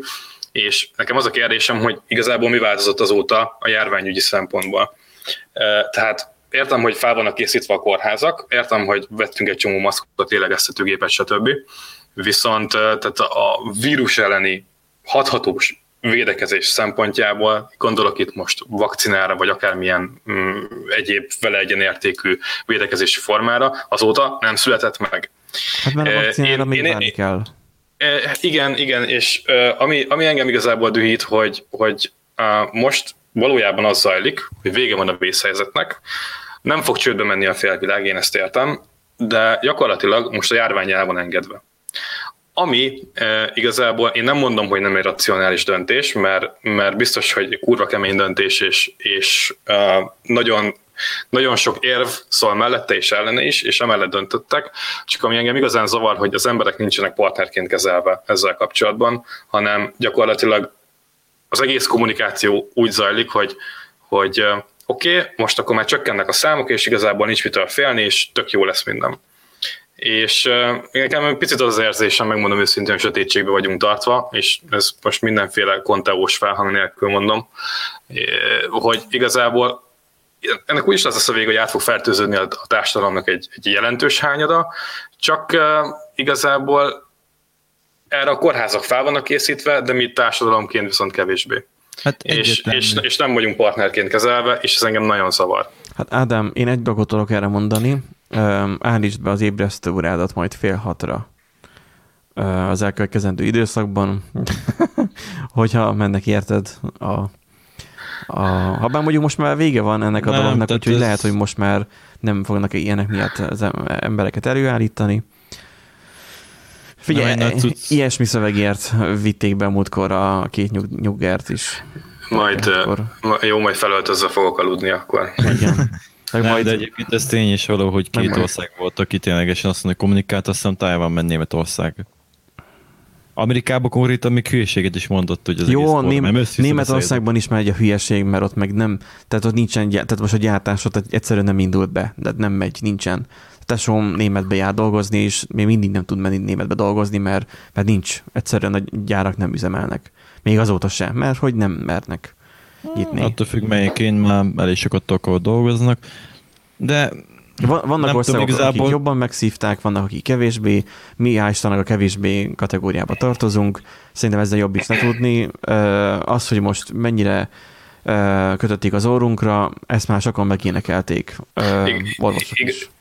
És nekem az a kérdésem, hogy igazából mi változott azóta a járványügyi szempontból. Tehát értem, hogy fel vannak készítve a kórházak, értem, hogy vettünk egy csomó maszkot, lélegeztetőgépet, stb. Viszont tehát a vírus elleni hathatós védekezés szempontjából, gondolok itt most vakcinára, vagy akármilyen egyéb vele egyenértékű védekezési formára, azóta nem született meg. Hát mert a vakcinára még várni kell. Igen, és ami engem igazából dühít, hogy most valójában az zajlik, hogy vége van a vészhelyzetnek, nem fog csődbe menni a félvilág, én ezt értem, de gyakorlatilag most a járvány el van engedve. Ami igazából, én nem mondom, hogy nem egy racionális döntés, mert biztos, hogy kurva kemény döntés, és nagyon, nagyon sok érv szól mellette és ellene is, és emellett döntöttek, csak ami engem igazán zavar, hogy az emberek nincsenek partnerként kezelve ezzel kapcsolatban, hanem gyakorlatilag az egész kommunikáció úgy zajlik, hogy oké, most akkor már csökkennek a számok, és igazából nincs mitől félni, és tök jó lesz minden. És nekem picit az érzésem, megmondom őszintén, hogy sötétségbe vagyunk tartva, és ez most mindenféle konteós felhang nélkül mondom, hogy igazából ennek úgyis lesz a vége, hogy át fog fertőződni a társadalomnak egy jelentős hányada, csak igazából erre a kórházak fel vannak készítve, de mi társadalomként viszont kevésbé. Hát és nem vagyunk partnerként kezelve, és ez engem nagyon zavar. Hát Ádám, én egy dolgot tudok erre mondani, állítsd be az ébresztő órádat majd 5:30 az elkövetkezendő időszakban, hogyha mennek érted habár mondjuk most már vége van ennek a dolognak, úgyhogy lehet, hogy most már nem fognak ilyenek miatt az embereket előállítani. Figyelj, ilyesmi szövegért vitték be múltkor a 2 nyuggert is. Majd felöltözve fogok aludni akkor. Igen. De egyébként ez tény is való, hogy két ország volt, aki ténylegesen azt mondja, hogy kommunikált, azt hiszem Tájván, Németország. Amerikában konkrétan még hülyeséget is mondott, hogy az egész kormány. Németországban is már egy a hülyeség, mert ott meg nem, tehát ott nincsen, tehát most a gyártás ott egyszerűen nem indult be, tehát nem megy, nincsen. Tesóm németbe jár dolgozni, és még mindig nem tud menni németbe dolgozni, mert nincs. Egyszerűen a gyárak nem üzemelnek. Még azóta sem, mert hogy nem mernek nyitni. Attól függ, melyikén már elég sokat akkor dolgoznak, de vannak országok, akik jobban megszívták, vannak, akik kevésbé, mi általában a kevésbé kategóriába tartozunk. Szerintem ezzel jobb is ne tudni. Az, hogy most mennyire kötötték az orrunkra, ezt már sokan megénekelték.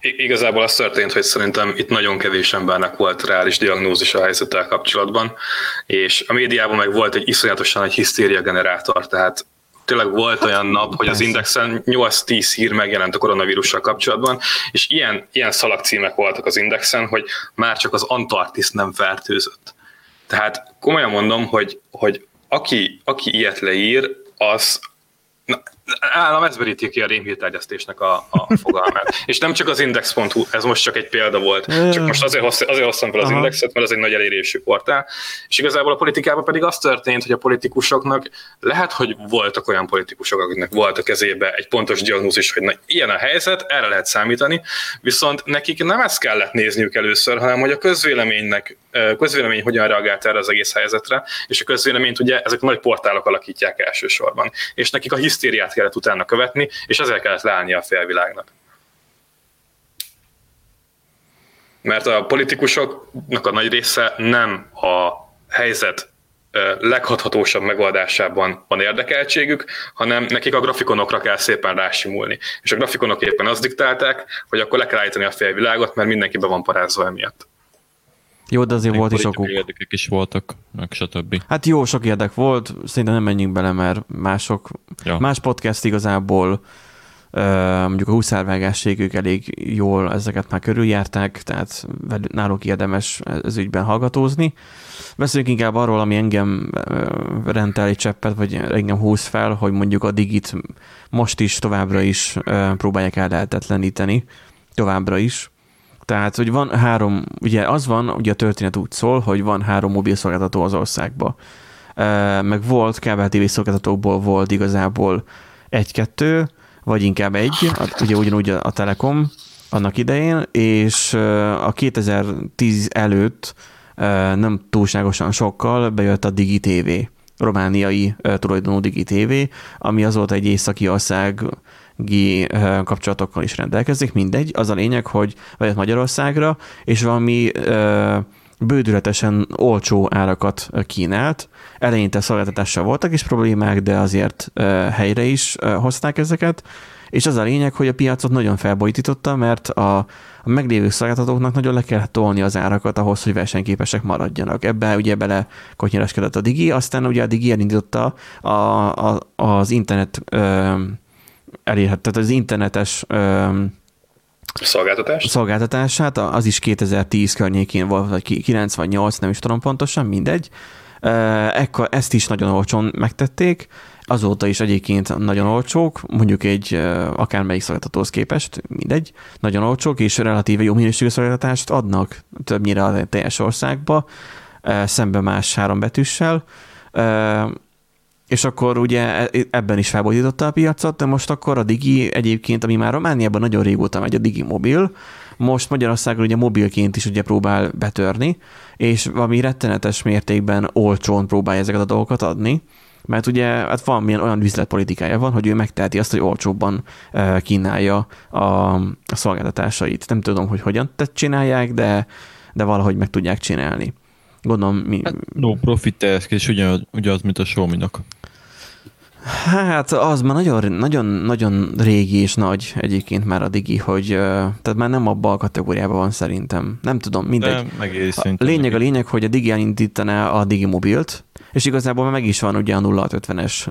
Igazából az történt, hogy szerintem itt nagyon kevés embernek volt reális diagnózis a helyzettel kapcsolatban, és a médiában meg volt egy iszonyatosan egy hisztéria generátor, tehát tényleg volt olyan nap, hogy az Indexen 8-10 hír megjelent a koronavírussal kapcsolatban, és ilyen szalagcímek voltak az Indexen, hogy már csak az Antarktisz nem fertőzött. Tehát komolyan mondom, hogy aki ilyet leír, az állam ez veríti ki a rémhírterjesztésnek a fogalmát. És nem csak az Index.hu, ez most csak egy példa volt. Csak most azért hoztam fel az Indexet, mert ez egy nagy elérésű portál. És igazából a politikában pedig az történt, hogy a politikusoknak lehet, hogy voltak olyan politikusok, akiknek volt a kezébe egy pontos diagnózis, hogy na, ilyen a helyzet, erre lehet számítani, viszont nekik nem ezt kellett nézniük először, hanem hogy a közvélemény hogyan reagált erre az egész helyzetre, és a közvéleményt ugye ezek nagy portálok alakítják elsősorban. És nekik a hisztériát kellett utána követni, és ezért kellett leállnia a félvilágnak. Mert a politikusoknak a nagy része nem a helyzet leghathatósabb megoldásában van érdekeltségük, hanem nekik a grafikonokra kell szépen rásimulni. És a grafikonok éppen azt diktálták, hogy akkor le kell állítani a félvilágot, mert mindenki be van parázva emiatt. Jó, de azért volt is okuk. Érdekek is voltak, meg stb. Hát jó, sok érdek volt, szerintem nem menjünk bele, mert más podcast igazából, mondjuk a huszárvágáség, ők elég jól ezeket már körüljárták, tehát náluk érdemes ez ügyben hallgatózni. Beszéljünk inkább arról, ami engem rendel egy cseppet, vagy engem húz fel, hogy mondjuk a Digit most is, továbbra is próbálják ellehetetleníteni, továbbra is. Tehát, hogy van három, ugye az van, ugye a történet úgy szól, hogy van három mobil szolgáltató az országban. Meg volt, kábel TV szolgáltatókból volt igazából 1-2, vagy inkább 1, ugye ugyanúgy a Telekom annak idején, és a 2010 előtt nem túlságosan sokkal bejött a DigiTV, romániai tulajdonú DigiTV, ami azóta egy északi ország kapcsolatokkal is rendelkezik, mindegy. Az a lényeg, hogy vegyet Magyarországra, és valami bődületesen olcsó árakat kínált. Eleinte szolgáltatással voltak is problémák, de azért helyre is hozták ezeket, és az a lényeg, hogy a piacot nagyon felbolytította, mert a meglévő szolgáltatóknak nagyon le kell tolni az árakat ahhoz, hogy versenyképesek maradjanak. Ebbe ugye bele kotnyereskedett a Digi, aztán ugye a Digi elindította az internet elérhet, tehát az internetes szolgáltatását, az is 2010 környékén volt, vagy 98, nem is tudom pontosan, mindegy. Ezt is nagyon olcsón megtették, azóta is egyébként nagyon olcsók, mondjuk egy akármelyik szolgáltatóhoz képest, mindegy, nagyon olcsók, és relatíve jó minőségű szolgáltatást adnak többnyire a teljes országba, szemben más három betűssel. És akkor ugye ebben is felbolytította a piacot, de most akkor a Digi egyébként, ami már Romániában nagyon régóta megy, a Digimobil, most Magyarországon ugye mobilként is ugye próbál betörni, és valami rettenetes mértékben olcsón próbálja ezeket a dolgokat adni, mert ugye hát valamilyen olyan üzletpolitikája van, hogy ő megteheti azt, hogy olcsóbban kínálja a szolgáltatásait. Nem tudom, hogy hogyan csinálják, de valahogy meg tudják csinálni. Gondolom, no profit és ugyanaz, mint a Xiaomi-nak. Hát az már nagyon régi és nagy egyébként már a Digi, hogy tehát már nem abban a kategóriában van szerintem. Nem tudom, mindegy. A lényeg, hogy a Digi elindítaná a Digimobilt, és igazából már meg is van ugye a 0650-es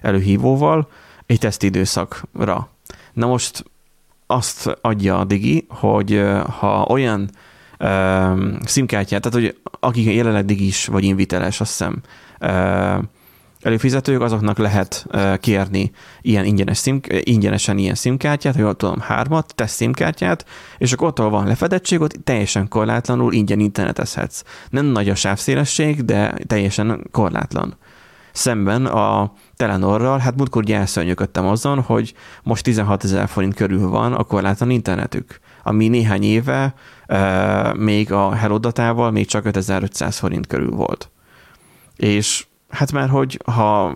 előhívóval egy tesztidőszakra. Na most azt adja a Digi, hogy ha olyan szimkártyát, tehát hogy akik jelenleg Digis vagy Inviteles, azt hiszem, előfizetők, azoknak lehet kérni ilyen ingyenesen ilyen szimkártyát, ha jól tudom, 3-at, tesz szimkártyát, és akkor ott, ahol van lefedettség, ott teljesen korlátlanul ingyen internetezhetsz. Nem nagy a sávszélesség, de teljesen korlátlan. Szemben a Telenorral, hát múltkor ugye elszörnyöködtem azon, hogy most 16 000 forint körül van a korlátlan internetük, ami néhány éve még a Hello Datával még csak 5500 forint körül volt. És hát már, hogy ha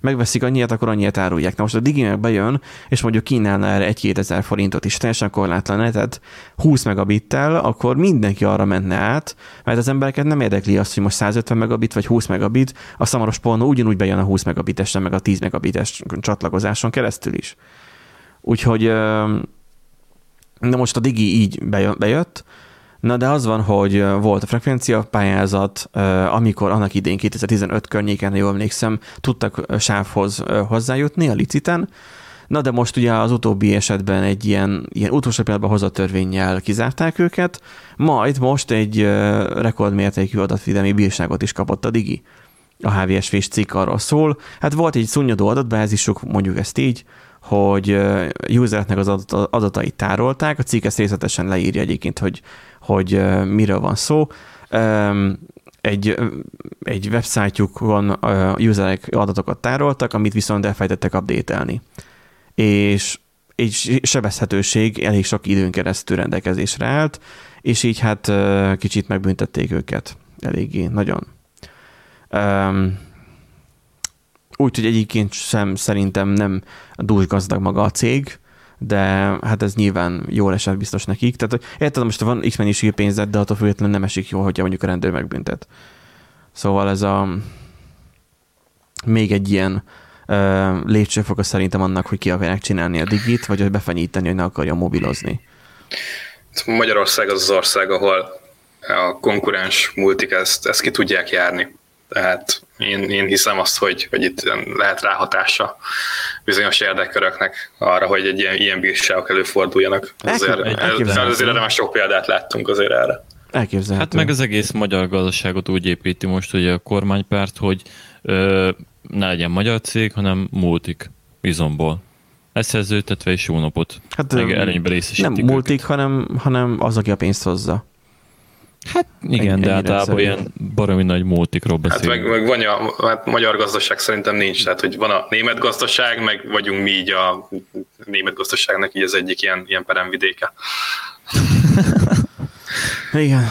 megveszik annyiat, akkor annyiat árulják. Na most a Digimobil bejön, és mondjuk kínálna erre 1-2 ezer forintot is, teljesen korlátlan netet, 20 megabittel, akkor mindenki arra menne át, mert az embereket nem érdekli azt, hogy most 150 megabit vagy 20 megabit, a szomaros pornó ugyanúgy bejön a 20 megabitesen, meg a 10 megabites csatlakozáson keresztül is. Úgyhogy de most a Digi így bejött. Na de az van, hogy volt a frekvenciapályázat, amikor annak idén 2015 környéken, jól emlékszem, tudtak sávhoz hozzájutni a liciten. Na de most ugye az utóbbi esetben egy ilyen utolsó pillanatban hozott törvénnyel kizárták őket, majd most egy rekordmértékű adatvédelmi bírságot is kapott a Digi. A HVSV-s cikk arról szól, hát volt egy szunnyadó adatbázisuk, mondjuk ezt így, hogy usereknek az adatait tárolták, a cikk ezt részletesen leírja egyébként, hogy miről van szó. Egy websájtjukon userek adatokat tároltak, amit viszont elfelejtettek update-elni. És egy sebezhetőség elég sok időn keresztül rendelkezésre állt, és így hát kicsit megbüntették őket eléggé, nagyon. Úgyhogy egyébként sem szerintem nem dúsgazdag maga a cég, de hát ez nyilván jól esett biztos nekik. Tehát érted, most van X-men is hírpénzed, de attól függetlenül nem esik jól, hogyha mondjuk a rendőr megbüntet. Szóval ez még egy ilyen lépcsőfoka szerintem annak, hogy ki akarják csinálni a Digit, vagy hogy befenyíteni, hogy ne akarja mobilozni. Magyarország az ország, ahol a konkurens multik ezt ki tudják járni. Tehát én hiszem azt, hogy itt lehet ráhatása bizonyos érdekköröknek arra, hogy egy ilyen bírságok előforduljanak. Azért érdemes, sok példát láttunk azért erre. Elképzelhető. Hát meg az egész magyar gazdaságot úgy építi most ugye a kormánypárt, hogy ne legyen magyar cég, hanem multik izomból. Leszerződtetve és jó napot. Hát előnybe részesítik. Nem multik, őket. hanem az, aki a pénzt hozza. Hát igen, de általában ilyen baromi nagy multikról beszélünk. Hát meg van magyar gazdaság szerintem nincs, tehát hogy van a német gazdaság, meg vagyunk mi így a német gazdaságnak így az egyik ilyen peremvidéke. Igen,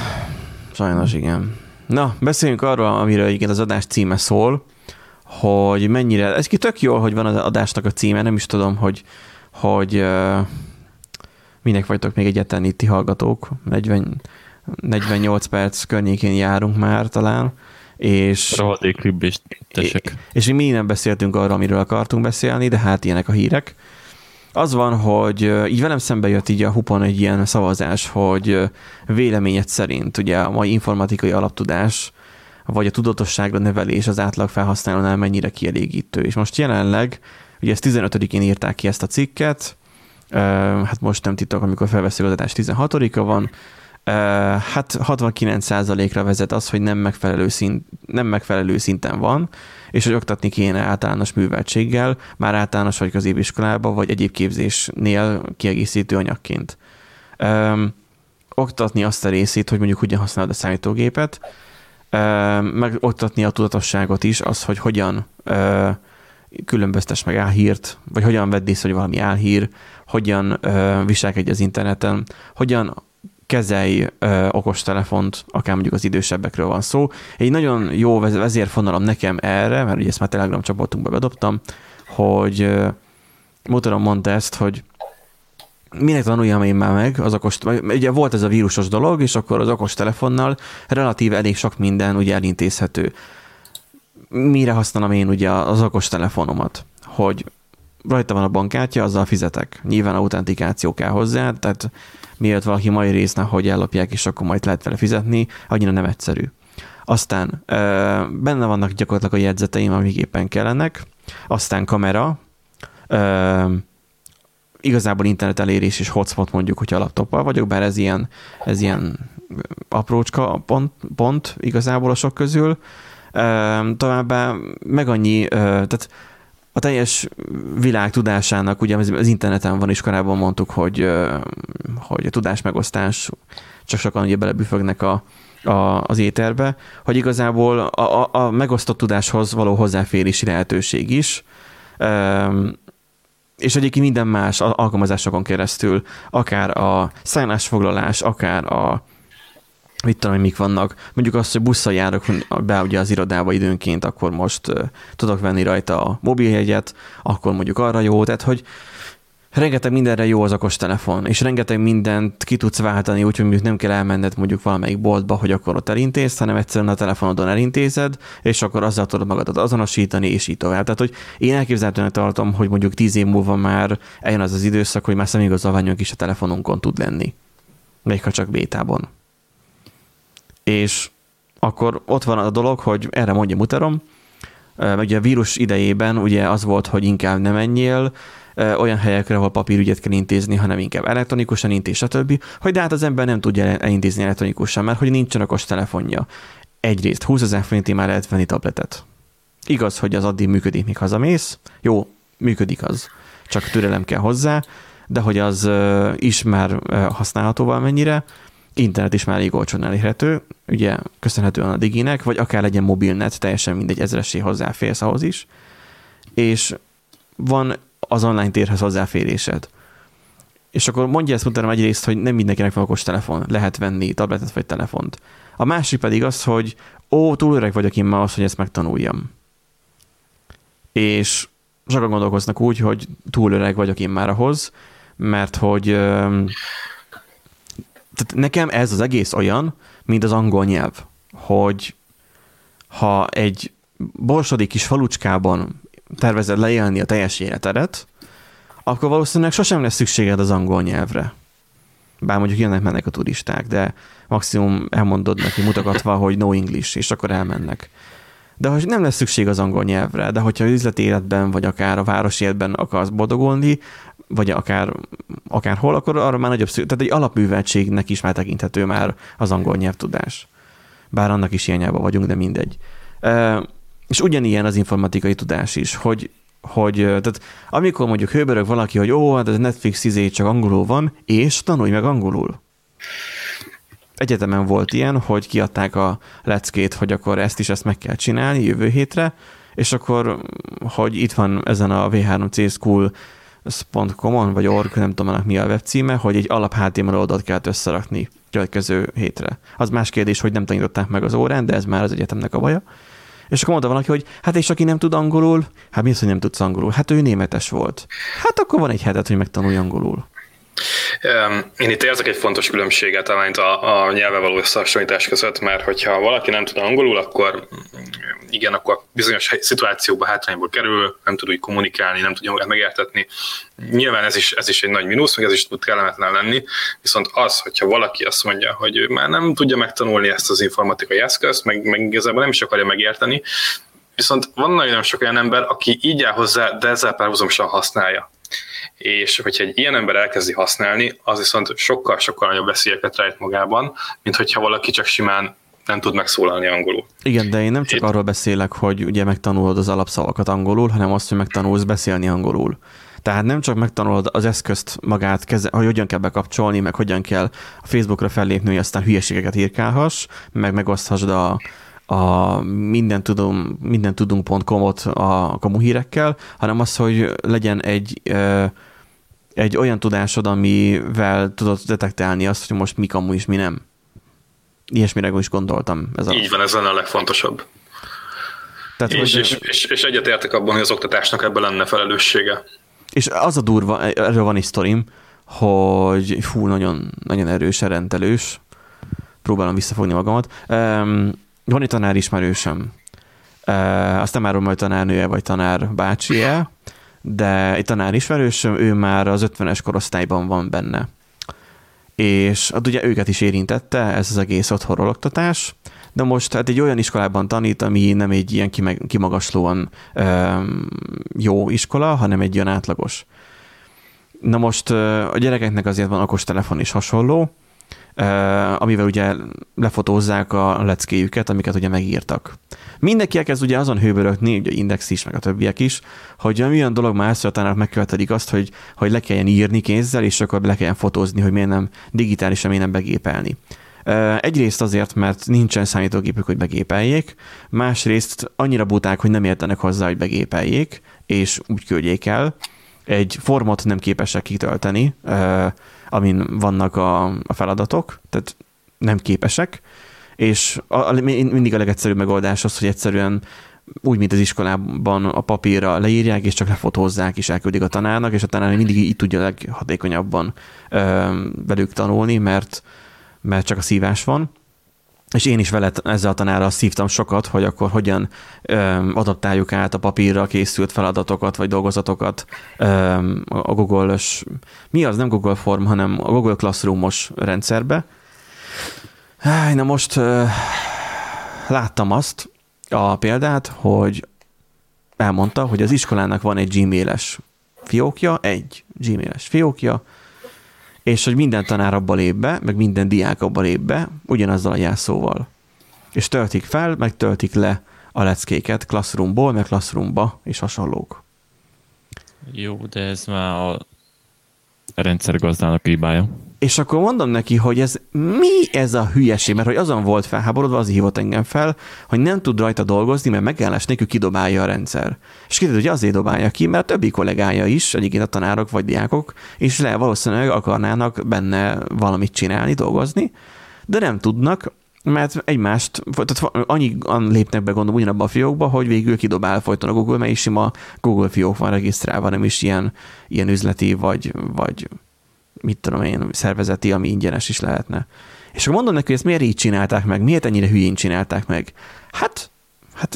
sajnos igen. Na, beszéljünk arról, amiről egyébként az adás címe szól, hogy mennyire, ez ki tök jól, hogy van az adásnak a címe, nem is tudom, hogy minek vagytok még egyetlen itt ti hallgatók, 48 perc környékén járunk már talán, és mi még nem beszéltünk arról, amiről akartunk beszélni, de hát ilyenek a hírek. Az van, hogy így velem szembe jött így a Hupon egy ilyen szavazás, hogy véleményed szerint ugye a mai informatikai alaptudás, vagy a tudatosságra nevelés az átlag felhasználónál mennyire kielégítő. És most jelenleg, ugye ezt 15-én írták ki ezt a cikket, hát most nem titok, amikor felveszünk az adás 16-a van, hát 69%-ra vezet az, hogy nem megfelelő szinten van, és hogy oktatni kéne általános műveltséggel, már általános vagy középiskolában, vagy egyéb képzésnél kiegészítő anyagként. Oktatni azt a részét, hogy mondjuk hogyan használod a számítógépet, meg oktatni a tudatosságot is, az, hogy hogyan különböztess meg álhírt, vagy hogyan vedd észre, hogy valami álhír, hogyan viselkedj az interneten, hogyan kezelj okostelefont, akár mondjuk az idősebbekről van szó. Egy nagyon jó vezérfonalam nekem erre, mert ugye ezt már Telegram csoportunkba bedobtam, hogy Motorom mondta ezt, hogy minek tanuljam én már meg az ugye volt ez a vírusos dolog, és akkor az okostelefonnal relatív elég sok minden ugye elintézhető. Mire használom én ugye az okostelefonomat? Hogy rajta van a bankkártya, azzal fizetek. Nyilván autentikáció kell hozzá, tehát miért valaki mai résznek, hogy ellopják, és akkor majd lehet vele fizetni, annyira nem egyszerű. Aztán benne vannak gyakorlatilag a jegyzeteim, amik éppen kellenek, aztán kamera, igazából internet elérés és hotspot mondjuk, hogyha laptoppal vagyok, bár ez ilyen aprócska pont igazából a sok közül, Továbbá meg annyi, tehát a teljes világ tudásának, ugye az interneten van, iskolában mondtuk, hogy a tudásmegosztás, csak sokan ugye belebüfögnek az éterbe, hogy igazából a megosztott tudáshoz való hozzáférési lehetőség is, és egyébként minden más alkalmazásokon keresztül, akár a szállásfoglalás, akár a mit tudom, mik vannak. Mondjuk azt, hogy busszal járok be ugye az irodába időnként, akkor most tudok venni rajta a mobiljegyet, akkor mondjuk arra jó, tehát hogy rengeteg mindenre jó az okostelefon, és rengeteg mindent ki tudsz váltani, úgyhogy mondjuk nem kell elmenned mondjuk valamelyik boltba, hogy akkor ott elintézd, hanem egyszerűen a telefonodon elintézed, és akkor azzal tudod magadat azonosítani, és így tovább. Tehát, hogy én elképzelhetően tartom, hogy mondjuk 10 év múlva már eljön az az időszak, hogy már személyigazolványunk is a telefonunkon tud lenni. Még ha csak bétában. És akkor ott van a dolog, hogy erre mondja muterom, ugye a vírus idejében ugye az volt, hogy inkább nem menjél olyan helyekre, ahol papírügyet kell intézni, hanem inkább elektronikusan intéz, stb. Hogy de hát az ember nem tudja elintézni elektronikusan, mert hogy nincsen okos telefonja. Egyrészt 20 000 forintért már lehet venni tabletet. Igaz, hogy az addig működik, míg hazamész. Jó, működik az. Csak türelem kell hozzá, de hogy az is már használhatóval mennyire, internet is már elég olcsón elérhető, ugye köszönhetően a diginek, vagy akár legyen mobilnet, teljesen mindegy, ezressé hozzáférsz ahhoz is, és van az online térhez hozzáférésed. És akkor mondja ezt mutatnám egyrészt, hogy nem mindenkinek van okostelefon, lehet venni tabletet vagy telefont. A másik pedig az, hogy túl öreg vagyok én már az, hogy ezt megtanuljam. És sokan gondolkoznak úgy, hogy túl öreg vagyok én már ahhoz, mert hogy tehát nekem ez az egész olyan, mint az angol nyelv, hogy ha egy borsodi kis falucskában tervezed leélni a teljes életedet, akkor valószínűleg sosem lesz szükséged az angol nyelvre. Bár mondjuk jönnek-mennek a turisták, de maximum elmondod neki mutogatva, hogy no English, és akkor elmennek. De hogy nem lesz szükség az angol nyelvre, de hogyha üzleti életben, vagy akár a városi életben akarsz boldogulni, vagy akárhol, akkor arra már nagyobb szükség. Tehát egy alapműveltségnek is már tekinthető már az angol nyelvtudás. Bár annak is hiányában vagyunk, de mindegy. És ugyanilyen az informatikai tudás is, hogy tehát amikor mondjuk hőbörög valaki, hogy hát ez Netflix csak angolul van, és tanulj meg angolul. Egyetemen volt ilyen, hogy kiadták a leckét, hogy akkor ezt is ezt meg kell csinálni jövő hétre, és akkor, hogy itt van ezen a v3cschool.com-on, vagy org, nem tudom annak mi a webcíme, hogy egy alap HTML oldalt kellett összerakni következő hétre. Az más kérdés, hogy nem tanították meg az órán, de ez már az egyetemnek a baja. És akkor mondta valaki, hogy hát és aki nem tud angolul, hát mi az, hogy nem tudsz angolul? Hát ő németes volt. Hát akkor van egy heted, hogy megtanulj angolul. Én itt érzek egy fontos különbséget a nyelve való összehasonlítás között, mert hogyha valaki nem tud angolul, akkor igen, akkor bizonyos szituációba hátrányból kerül, nem tud úgy kommunikálni, nem tudja magát megértetni. Nyilván ez is egy nagy mínusz, meg ez is tud kellemetlen lenni, viszont az, hogyha valaki azt mondja, hogy ő már nem tudja megtanulni ezt az informatikai eszközt, meg igazából nem is akarja megérteni, viszont van nagyon sok olyan ember, aki így áll hozzá, de ezzel párhuzamosan használja. És hogyha egy ilyen ember elkezdi használni, az viszont sokkal-sokkal nagyobb veszélyeket rejt magában, mint hogyha valaki csak simán nem tud megszólalni angolul. Igen, de én nem csak arról beszélek, hogy ugye megtanulod az alapszavakat angolul, hanem azt, hogy megtanulsz beszélni angolul. Tehát nem csak megtanulod az eszközt magát, hogy hogyan kell bekapcsolni, meg hogyan kell a Facebookra fellépni, hogy aztán hülyeségeket írkálhass, meg megoszthasd a mindentudunk.com-ot a kamuhírekkel, hanem az, hogy legyen egy olyan tudásod, amivel tudod detektálni azt, hogy most mi kamu és mi nem. Ilyesmire is gondoltam. Így van, ez lenne a legfontosabb. Tehát, és egyetértek abban, hogy az oktatásnak ebben lenne felelőssége. És az a durva, erről van is sztorim, hogy nagyon, nagyon erős, erendelős. Próbálom visszafogni magamat. Van egy tanár ismerősöm. Azt nem árom, hogy tanárnője vagy tanárbácsie, de egy tanár ismerősöm, ő már az 50-es korosztályban van benne. És hát ugye őket is érintette ez az egész otthonról oktatás, de most hát egy olyan iskolában tanít, ami nem egy ilyen kimagaslóan jó iskola, hanem egy ilyen átlagos. Na most a gyerekeknek azért van okos telefon is hasonló, amivel ugye lefotózzák a leckéjüket, amiket ugye megírtak. Mindenki elkezd ugye azon hőbörögni, ugye Index is, meg a többiek is, hogy olyan dolog már születának megkövetelik azt, hogy le kelljen írni kézzel, és akkor le kelljen fotózni, hogy miért nem digitálisan, miért nem begépelni. Egyrészt azért, mert nincsen számítógépük, hogy begépeljék, másrészt annyira buták, hogy nem értenek hozzá, hogy begépeljék, és úgy küldjék el. Egy formot nem képesek kitölteni, amin vannak a feladatok, tehát nem képesek, és mindig a legegyszerűbb megoldás az, hogy egyszerűen úgy, mint az iskolában a papírra leírják, és csak lefotózzák, és elküldik a tanárnak, és a tanár mindig így tudja leghatékonyabban velük tanulni, mert csak a szívás van. És én is vele ezzel a tanárral szívtam sokat, hogy akkor hogyan adaptáljuk át a papírra készült feladatokat, vagy dolgozatokat a Google-ös, mi az, nem Google Form, hanem a Google Classroom-os rendszerbe. Na most láttam azt a példát, hogy elmondta, hogy az iskolának van egy Gmail-es fiókja, és hogy minden tanár abba lép be, meg minden diák abba lép be, ugyanazzal a jelszóval. És töltik fel, meg töltik le a leckéket Classroomból, meg Classroomba, és hasonlók. Jó, de ez már a rendszergazdának hibája. És akkor mondom neki, hogy mi ez a hülyeség, mert hogy azon volt felháborodva, az hívott engem fel, hogy nem tud rajta dolgozni, mert megállás nélkül kidobálja a rendszer. És kiderült, hogy azért dobálja ki, mert a többi kollégája is, egyébként a tanárok vagy diákok, és valószínűleg akarnának benne valamit csinálni, dolgozni, de nem tudnak, mert egymást, tehát annyian lépnek be gondolom ugyanabban a fiókba, hogy végül kidobál folyton a Google, mert is sima Google fiók van regisztrálva, nem is ilyen üzleti vagy mit tudom én, szervezeti, ami ingyenes is lehetne. És akkor mondom neki, hogy ezt miért így csinálták meg, miért ennyire hülyén csinálták meg? Hát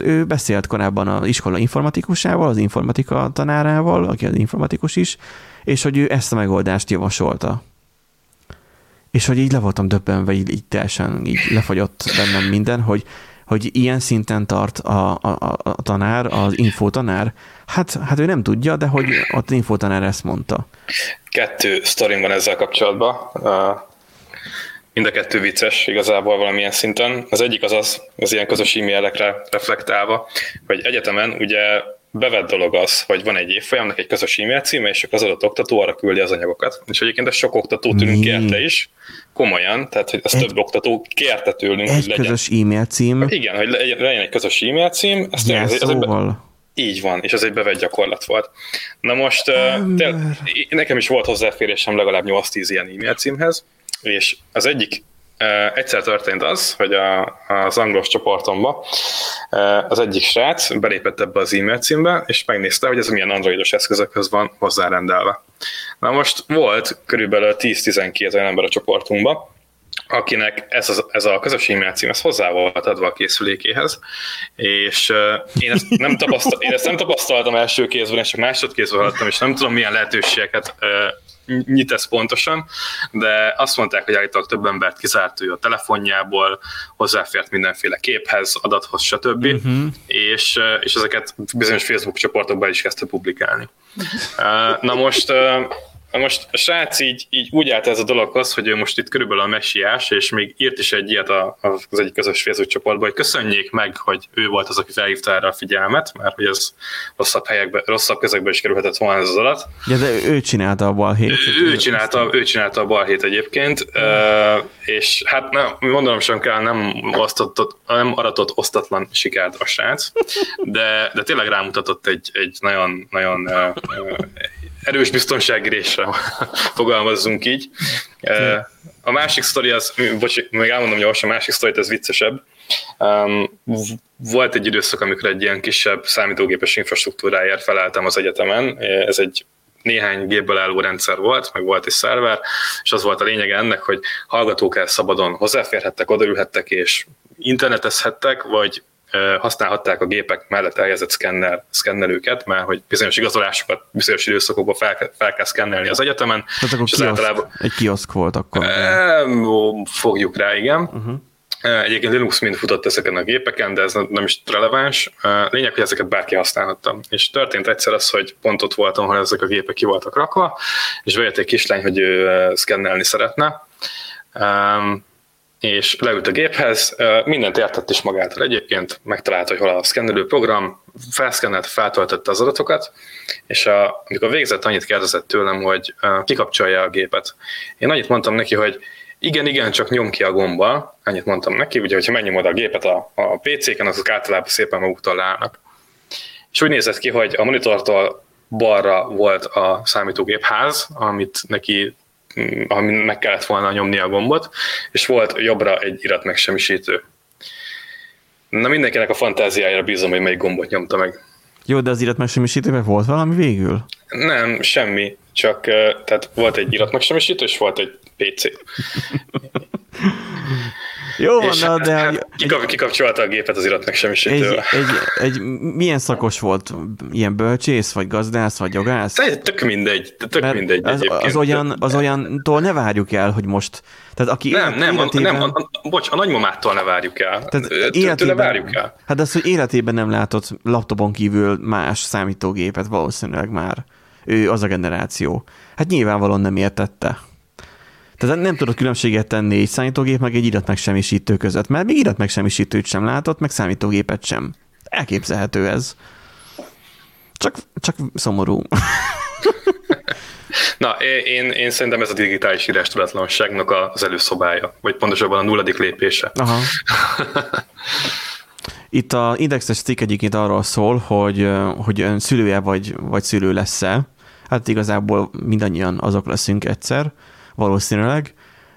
ő beszélt korábban az iskola informatikusával, az informatika tanárával, aki az informatikus is, és hogy ő ezt a megoldást javasolta. És hogy így le voltam döbbenve, így teljesen így lefagyott bennem minden, hogy ilyen szinten tart a tanár, az infotanár. Hát ő nem tudja, de hogy ott infotanár ezt mondta. 2 sztorim van ezzel kapcsolatban. Mind a 2 vicces igazából valamilyen szinten. Az egyik az ilyen közös e-mailekre reflektálva, hogy egyetemen ugye bevett dolog az, hogy van egy évfolyamnak egy közös e-mail címe, és az adott oktató arra küldi az anyagokat. És egyébként ezt sok oktató tőlünk kérte is, komolyan, tehát hogy ezt több oktató kérte tőlünk, hogy legyen. Egy közös e-mail cím. Hát igen, hogy legyen egy közös e-mail cím. Így van, és ez egy bevett gyakorlat volt. Na most nekem is volt hozzáférésem legalább 8-10 ilyen e-mail címhez, és az egyik egyszer történt az, hogy az anglos csoportomban az egyik srác belépett ebbe az e-mail címbe, és megnézte, hogy ez milyen androidos eszközökhöz van hozzárendelve. Na most volt körülbelül 10-12 ezer ember a csoportunkban, akinek ez a közös e-mail cím, ez hozzá volt adva a készülékéhez, és én ezt nem tapasztaltam első kézben, és csak másodkézben hallottam, és nem tudom, milyen lehetőségeket nyit ez pontosan, de azt mondták, hogy állítólag több embert kizárt ő a telefonjából, hozzáfért mindenféle képhez, adathoz, stb. Uh-huh. És ezeket bizonyos Facebook csoportokban is kezdte publikálni. Na most a srác így úgy állt ez a dologhoz, hogy ő most itt körülbelül a messiás, és még írt is egy ilyet az egyik közös Facebook csoportban, hogy köszönjék meg, hogy ő volt az, aki felhívta erre a figyelmet, mert hogy ez rosszabb közegbe is kerülhetett volna ez az adat. Ja, de ő csinálta a balhét. Ő csinálta a balhét egyébként, és hát nem, mondanom sem kell, nem aratott osztatlan sikert a srác, de tényleg rámutatott egy nagyon, nagyon erős biztonsági résre, fogalmazzunk így. A másik sztori az, még elmondom gyorsan, a másik sztorit, ez viccesebb. Volt egy időszak, amikor egy ilyen kisebb számítógépes infrastruktúráért feleltem az egyetemen. Ez egy néhány gépből álló rendszer volt, meg volt egy szerver, és az volt a lényege ennek, hogy hallgatók el szabadon hozzáférhettek, odaülhettek és internetezhettek, vagy használhatták a gépek mellett elhelyezett szkennelőket, mert hogy bizonyos igazolásokat bizonyos időszakokban fel kell szkennelni az egyetemen. Tehát akkor egy kioszk volt akkor. Fogjuk rá, igen. Uh-huh. Egyébként Linux mind futott ezeken a gépeken, de ez nem is releváns. Lényeg, hogy ezeket bárki használhatta. És történt egyszer az, hogy pont ott voltam, ahol ezek a gépek ki voltak rakva, és bejött egy kislány, hogy ő szkennelni szeretne. és leült a géphez, mindent értett is magától egyébként, megtalálta, hogy hol a szkennelő program, felszkennelt, feltöltötte az adatokat, és amikor végzett, annyit kérdezett tőlem, hogy kikapcsolja a gépet. Én annyit mondtam neki, hogy igen, csak nyom ki a gombbal, annyit mondtam neki, ugye, hogyha megnyomod a gépet a PC-ken, azok általában szépen maguktól leállnak. És úgy nézett ki, hogy a monitortól balra volt a számítógépház, amit neki amin meg kellett volna nyomni a gombot, és volt jobbra egy iratmegsemmisítő. Na mindenkinek a fantáziájára bízom, hogy melyik gombot nyomta meg. Jó, de az iratmegsemmisítőben volt valami végül? Nem, semmi, csak tehát volt egy iratmegsemmisítő, és volt egy PC. Jó van, és de... Kikapcsolta a gépet az iratmegsemmisítővel. Milyen szakos volt? Ilyen bölcsész, vagy gazdász, vagy jogász? Tök mindegy az olyantól ne várjuk el, hogy most... Tehát aki a nagymamától ne várjuk el. Tőle várjuk el. Hát az, hogy életében nem látott laptopon kívül más számítógépet valószínűleg már. Ő az a generáció. Hát nyilvánvalóan nem értette. Tehát nem tudod különbséget tenni egy számítógép meg egy iratmegsemmisítő között, mert még iratmegsemmisítőt sem látott, meg számítógépet sem. Elképzelhető ez. Csak szomorú. Na, én szerintem ez a digitális írástudatlanságnak az előszobája, vagy pontosabban a nulladik lépése. Aha. Itt a Indexes cikk egyébként arról szól, hogy ön szülője vagy szülő lesz-e. Hát igazából mindannyian azok leszünk egyszer, valószínűleg,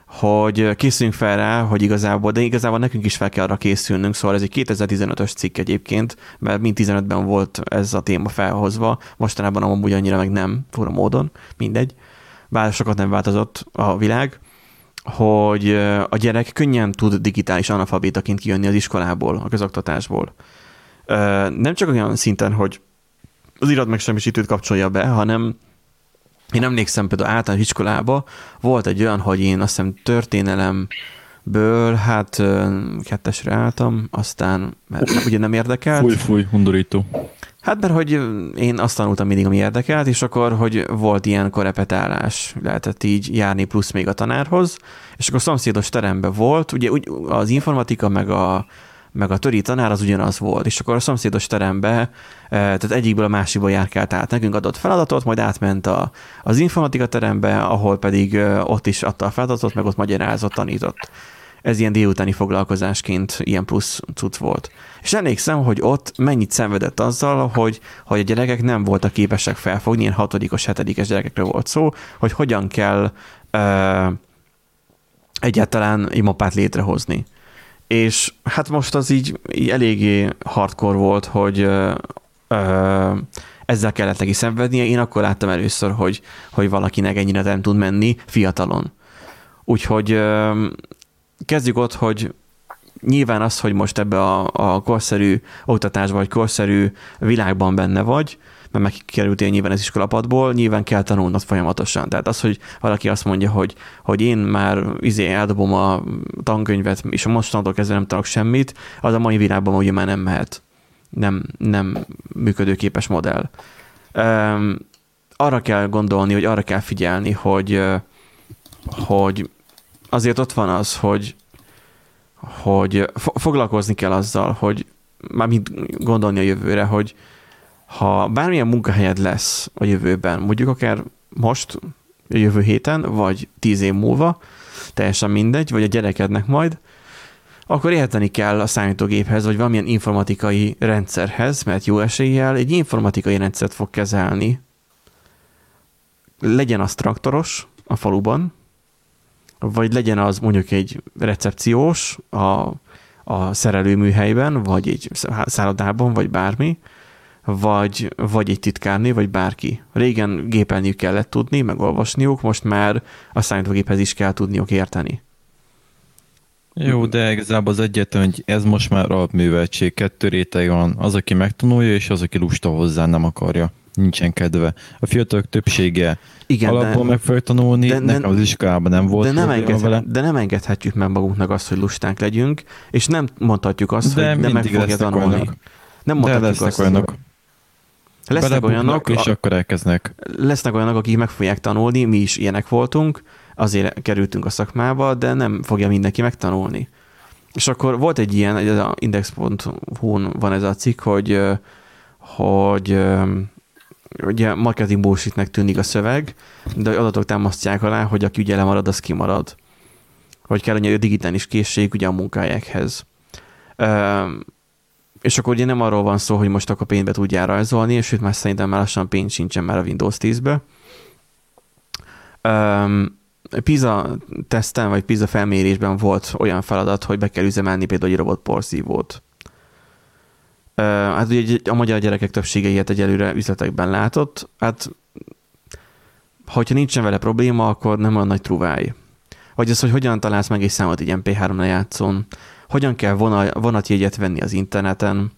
hogy készüljünk fel rá, hogy igazából nekünk is fel kell arra készülnünk, szóval ez egy 2015-ös cikk egyébként, mert mind 15-ben volt ez a téma felhozva, mostanában amúgy annyira meg nem, fura módon, mindegy, bár sokat nem változott a világ, hogy a gyerek könnyen tud digitális analfabétaként kijönni az iskolából, a közoktatásból. Nem csak olyan szinten, hogy az iratmegsemmisítőt kapcsolja be, hanem én emlékszem például általános iskolába volt egy olyan, hogy én azt hiszem történelemből, hát kettesre álltam, aztán mert ugye nem érdekelt. Fúj, undorító. Hát mert hogy én azt tanultam mindig, ami érdekelt, és akkor, hogy volt ilyen korepetálás, lehetett így járni plusz még a tanárhoz, és akkor szomszédos teremben volt, ugye az informatika meg a töri tanár az ugyanaz volt, és akkor a szomszédos terembe, tehát egyikből a másikból járkált át. Nekünk adott feladatot, majd átment az informatika terembe, ahol pedig ott is adta a feladatot, meg ott magyarázott, tanított. Ez ilyen délutáni foglalkozásként ilyen plusz cucc volt. És emlékszem, hogy ott mennyit szenvedett azzal, hogy a gyerekek nem voltak képesek felfogni, ilyen 6-os, 7-es gyerekekről volt szó, hogy hogyan kell egyáltalán egy mapát létrehozni. És hát most az így eléggé hardcore volt, hogy ezzel kellett neki szenvednie. Én akkor láttam először, hogy valakinek ennyire nem tud menni fiatalon. Úgyhogy kezdjük ott, hogy nyilván az, hogy most ebbe a korszerű oktatásban, vagy korszerű világban benne vagy, mert megkerültél nyilván az iskolapadból, nyilván kell tanulnod folyamatosan. Tehát az, hogy valaki azt mondja, hogy én már eldobom a tankönyvet, és mostantól kezdve nem tanulok semmit, az a mai világban ugye már nem mehet. Nem működőképes modell. Arra kell gondolni, hogy arra kell figyelni, hogy azért ott van az, hogy foglalkozni kell azzal, hogy már mind gondolni a jövőre, hogy ha bármilyen munkahelyed lesz a jövőben, mondjuk akár most, a jövő héten, vagy 10 év múlva, teljesen mindegy, vagy a gyerekednek majd, akkor érteni kell a számítógéphez, vagy valamilyen informatikai rendszerhez, mert jó eséllyel egy informatikai rendszert fog kezelni. Legyen az traktoros a faluban, vagy legyen az mondjuk egy recepciós a szerelőműhelyben, vagy egy szállodában, vagy bármi, vagy egy titkárnő, vagy bárki. Régen gépelniük kellett tudni, meg olvasniuk, most már a számítógéphez is kell tudniuk érteni. Jó, de igazából az egyetlen, hogy ez most már alapműveltség, 2 réteg van. Az, aki megtanulja, és az, aki lusta hozzá, nem akarja. Nincsen kedve. A fiatalok többsége alapból meg fogja tanulni, nekem az iskolában nem volt. De nem engedhetjük meg magunknak azt, hogy lusták legyünk, és nem mondhatjuk azt, hogy nem meg fogja tanulni. Olyanok. Nem de lesznek olyanok. Lesznek olyanok, és akkor elkezdnek. Lesznek olyanok, akik meg fogják tanulni, mi is ilyenek voltunk, azért kerültünk a szakmába, de nem fogja mindenki megtanulni. És akkor volt egy ilyen, az index.hu-n van ez a cikk, hogy ugye marketing bullshitnek tűnik a szöveg, de adatok támasztják alá, hogy aki ugye lemarad, az kimarad. Hogy kell, hogy a digitális készség ugye a munkahelyekhez. És akkor ugye nem arról van szó, hogy most akkor pénzbe tudjál rajzolni, és sőt, már szerintem már lassan pénz sincsen már a Windows 10-be. PISA teszten, vagy PISA felmérésben volt olyan feladat, hogy be kell üzemelni például egy robotporszívót. Hát ugye a magyar gyerekek többsége ilyet egyelőre üzletekben látott. Hát, hogyha nincsen vele probléma, akkor nem olyan nagy truváj. Vagy az, hogy hogyan találsz meg egy számot egy MP3 lejátszón, hogyan kell vonatjegyet venni az interneten,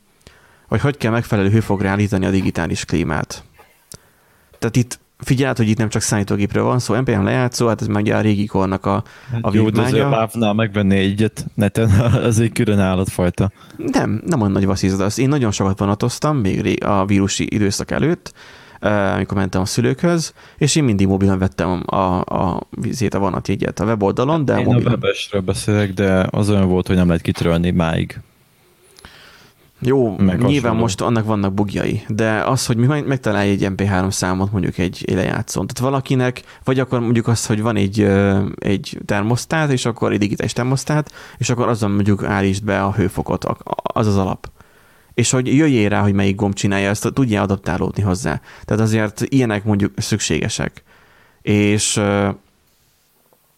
vagy hogy kell megfelelő hőfogra állítani a digitális klímát. Tehát itt figyeld, hogy itt nem csak számítógépről van szó, MP3 lejátszó, hát ez meg ugye a régi kornak a vívmánya. Jó, de azért a lávnál megvenni egyet neten, az egy külön állatfajta. Nem olyan nagy vasszizdasz. Én nagyon sokat vonatoztam még a vírusi időszak előtt, amikor mentem a szülőkhöz, és én mindig mobilon vettem a vonatjegyet a weboldalon, de én mobilon. A webesről beszélek, de az olyan volt, hogy nem lehet kitörölni máig. Jó, nyilván most annak vannak bugjai, de az, hogy mi megtalálj egy MP3 számot mondjuk egy lejátszón. Tehát valakinek, vagy akkor mondjuk az, hogy van egy termosztát, és akkor egy digitális termosztát, és akkor azon mondjuk állítsd be a hőfokot, az az alap. És hogy jöjjél rá, hogy melyik gomb csinálja, ezt tudjál adaptálódni hozzá. Tehát azért ilyenek mondjuk szükségesek. És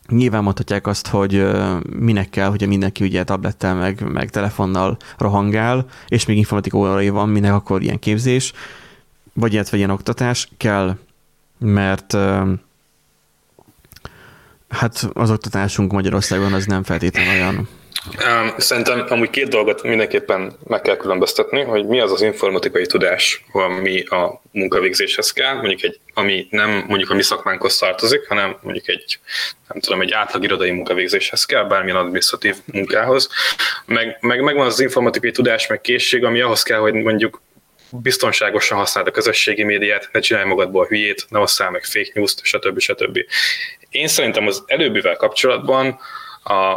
nyilván mondhatják azt, hogy minek kell, hogyha mindenki ugye tablettel meg telefonnal rohangál, és még informatika órai van, minek akkor ilyen képzés, vagy illetve ilyen oktatás kell, mert hát az oktatásunk Magyarországon az nem feltétlenül olyan. Szerintem amúgy két dolgot mindenképpen meg kell különböztetni, hogy mi az az informatikai tudás, ami a munkavégzéshez kell, mondjuk ami nem mondjuk a mi szakmánkhoz tartozik, hanem mondjuk egy átlag irodai munkavégzéshez kell, bármilyen adminisztratív munkához. Meg van az informatikai tudás, meg készség, ami ahhoz kell, hogy mondjuk biztonságosan használd a közösségi médiát, ne csinálj magadból hülyét, ne osszál meg fake news-t, stb. Én szerintem az előbbivel kapcsolatban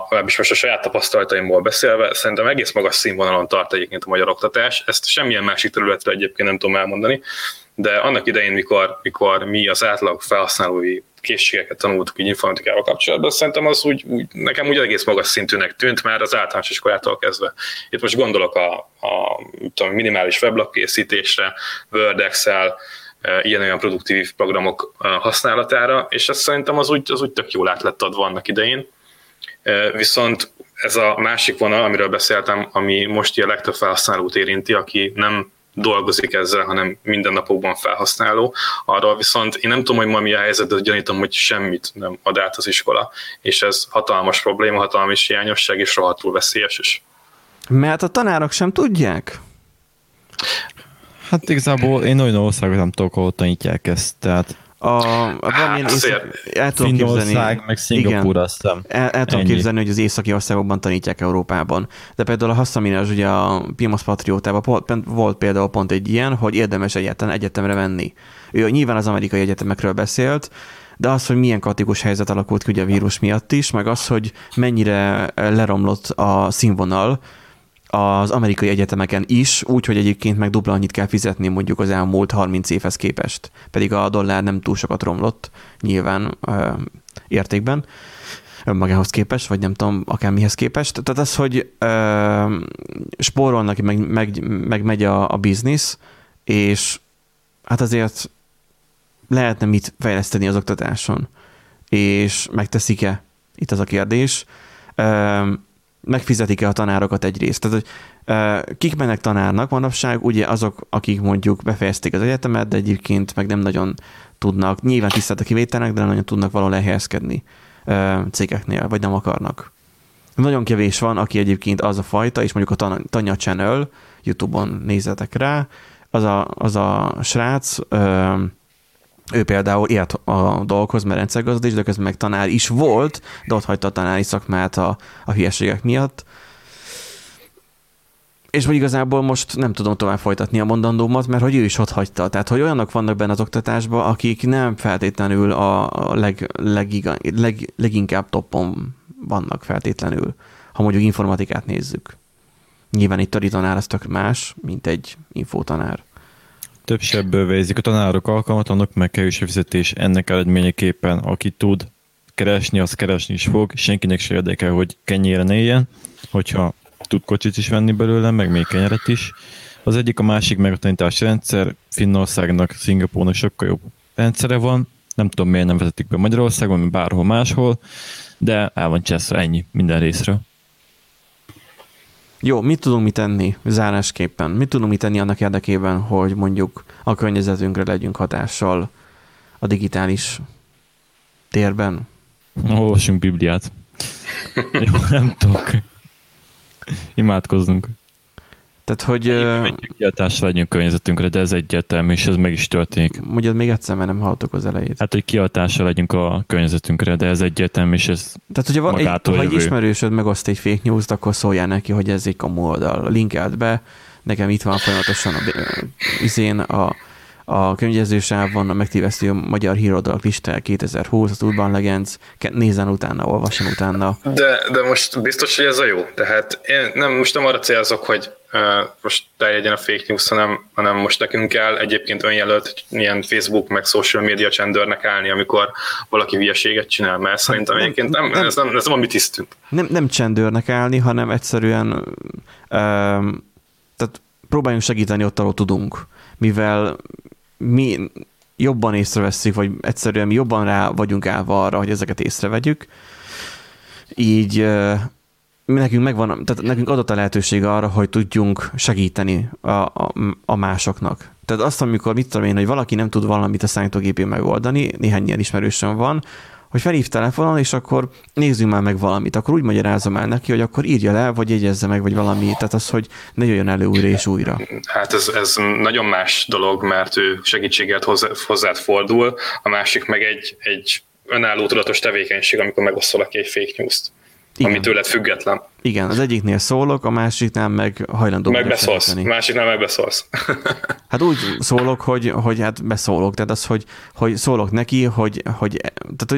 legalábbis most a saját tapasztalataimból beszélve, szerintem egész magas színvonalon tart egyébként a magyar oktatás, ezt semmilyen másik területre egyébként nem tudom elmondani, de annak idején, mikor mi az átlag felhasználói készségeket tanultuk így informatikával kapcsolatban, szerintem az nekem egész magas szintűnek tűnt már az általános iskolától kezdve. Itt most gondolok a minimális weblapkészítésre, Word, Excel, ilyen-olyan produktív programok használatára, és ez szerintem az úgy tök jól át lett adva annak idején. Viszont ez a másik vonal, amiről beszéltem, ami most a legtöbb felhasználót érinti, aki nem dolgozik ezzel, hanem mindennapokban felhasználó. Arról viszont én nem tudom, hogy ma mi a helyzet, de gyanítom, hogy semmit nem ad át az iskola. És ez hatalmas probléma, hatalmas hiányosság, és rohadtul veszélyes is. Mert a tanárok sem tudják. Hát igazából én olyan országot nem tudok, ahol tanítják ezt, tehát... Finnország, meg Szingapúr, aztán. El tudom képzelni, hogy az északi országokban tanítják Európában. De például a haszamírás, ugye a Pimasz Patriótában volt például pont egy ilyen, hogy érdemes egyetemre venni. Ő nyilván az amerikai egyetemekről beszélt, de az, hogy milyen kaotikus helyzet alakult ki ugye a vírus miatt is, meg az, hogy mennyire leromlott a színvonal az amerikai egyetemeken is, úgyhogy egyébként meg dupla annyit kell fizetni mondjuk az elmúlt 30 évhez képest. Pedig a dollár nem túl sokat romlott nyilván értékben önmagához képest, vagy nem tudom, akármihez képest. Tehát az, hogy spórolnak, meg megy a biznisz, és hát azért lehetne mit fejleszteni az oktatáson. És megteszik-e? Itt az a kérdés. Megfizetik-e a tanárokat egyrészt? Tehát, hogy kik mennek tanárnak manapság? Ugye azok, akik mondjuk befejezték az egyetemet, de egyébként meg nem nagyon tudnak, nyilván tisztelt a kivételnek, de nem nagyon tudnak valahol elhelyezkedni cégeknél, vagy nem akarnak. Nagyon kevés van, aki egyébként az a fajta, és mondjuk a Tanya Channel, YouTube-on nézzetek rá, az a srác, ő például ért a dolgokhoz, mert rendszergazda is, de közben meg tanár is volt, de ott hagyta a tanári szakmát a hülyeségek miatt. És hogy igazából most nem tudom tovább folytatni a mondandómat, mert hogy ő is ott hagyta. Tehát, hogy olyanok vannak benne az oktatásban, akik nem feltétlenül a leginkább toppon vannak feltétlenül, ha mondjuk informatikát nézzük. Nyilván itt a tanár az tök más, mint egy infotanár. Több sebből végzik a tanárok alkalmat, annak meg kevés a fizetés. Ennek eredményeképpen, aki tud keresni, az keresni is fog. Senkinek se érdekel, hogy kenyéren éljen, hogyha tud kocsit is venni belőle, meg még kenyeret is. Az egyik, a másik meg a tanítási rendszer. Finnországnak, Szingapúrnak sokkal jobb rendszere van. Nem tudom, miért nem vezetik be Magyarországon, mint bárhol máshol, de el van császva ennyi minden részre. Jó, mit tudunk mi tenni zárásképpen? Mit tudunk mi tenni annak érdekében, hogy mondjuk a környezetünkre legyünk hatással a digitális térben? Olvassunk Bibliát. Jó, nem tudok. Imádkozzunk. Tehát, hogy... Menjünk kiáltásra, legyünk környezetünkre, de ez egyértelmű, és ez meg is történik. Ugye még egyszer, mert nem hallottuk az elejét. Hát, hogy kiáltásra legyünk a környezetünkre, de ez egyértelmű, és ez magától jövő. Tehát, ha egy ismerősöd megoszt egy fake news-t, akkor szóljál neki, hogy ez egy kamu oldal. Linkeld be, nekem itt van folyamatosan a könyvjelzősávban a megtévesztő magyar híroldalak listája 2020, az Urban Legends, nézzen utána, olvasson utána. De most biztos, hogy ez a jó. Tehát én most nem arra célzok, hogy most teljegyen a fake news, hanem most nekünk kell egyébként önjelölt ilyen Facebook meg social media csendőrnek állni, amikor valaki hülyeséget csinál, mert szerintem egyébként ez nem a mi tisztünk. Nem csendőrnek állni, hanem egyszerűen tehát próbáljunk segíteni ott, ahol tudunk, mivel mi jobban észreveszünk, vagy egyszerűen mi jobban rá vagyunk állva arra, hogy ezeket észrevegyük. Így nekünk megvan, tehát nekünk adott a lehetőség arra, hogy tudjunk segíteni a másoknak. Tehát azt, amikor mit tudom én, hogy valaki nem tud valamit a számítógépén megoldani, néhány ilyen ismerősöm van, hogy felhív telefonon, és akkor nézzünk már meg valamit. Akkor úgy magyarázom el neki, hogy akkor írja le, vagy jegyezze meg, vagy valami. Tehát az, hogy ne jöjjön elő újra és újra. Hát ez nagyon más dolog, mert ő segítséget hozzád fordul, a másik meg egy önálló tudatos tevékenység, amikor megoszol aki egy fake news-t, ami tőled független. Igen, az egyiknél szólok, a másiknál meg hajlandó. Másiknál megbeszólsz. Hát úgy szólok, hogy hát beszólok. Tehát az, hogy szólok neki, hogy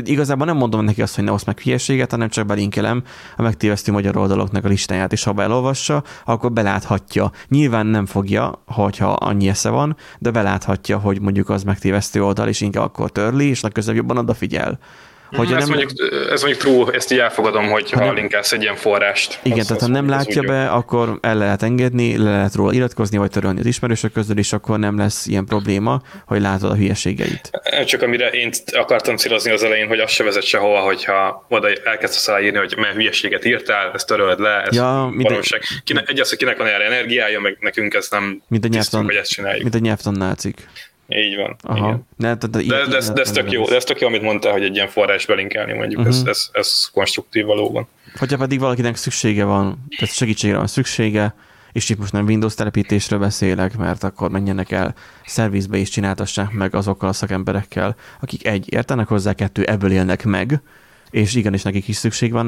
igazából nem mondom neki azt, hogy ne oszd meg hülyeséget, hanem csak belinkelem a megtévesztő magyar oldaloknak a listáját, és ha belolvassa, akkor beláthatja. Nyilván nem fogja, hogyha annyi esze van, de beláthatja, hogy mondjuk az megtévesztő oldal, és inkább akkor törli, és legközelebb jobban odafigyel. Ez mondjuk true, ezt így elfogadom, hogy ha linkálsz egy ilyen forrást. Igen, tehát ha nem látja be, jó. Akkor el lehet engedni, le lehet róla iratkozni, vagy törölni az ismerősök közül, és akkor nem lesz ilyen probléma, hogy látod a hülyeségeit. Csak amire én akartam célozni az elején, hogy azt se vezet sehova, hogyha oda elkezdesz aláírni, hogy mely hülyeséget írtál, ezt töröld le, ez valóság. Egy az, hogy kinek van erre energiája, meg nekünk ezt nem tisztünk, hogy ezt csináljuk. Mint a nyelvtannál cikk. Így van. Igen. De ez tök jó, amit mondtál, hogy egy ilyen forrás belinkelni mondjuk, ez konstruktív valóban. Hogyha pedig valakinek szüksége van, tehát segítségre van szüksége, és itt most nem Windows telepítésről beszélek, mert akkor menjenek el szervizbe és csináltassák meg azokkal a szakemberekkel, akik értenek hozzá, 2 ebből élnek meg, és igenis nekik is szükség van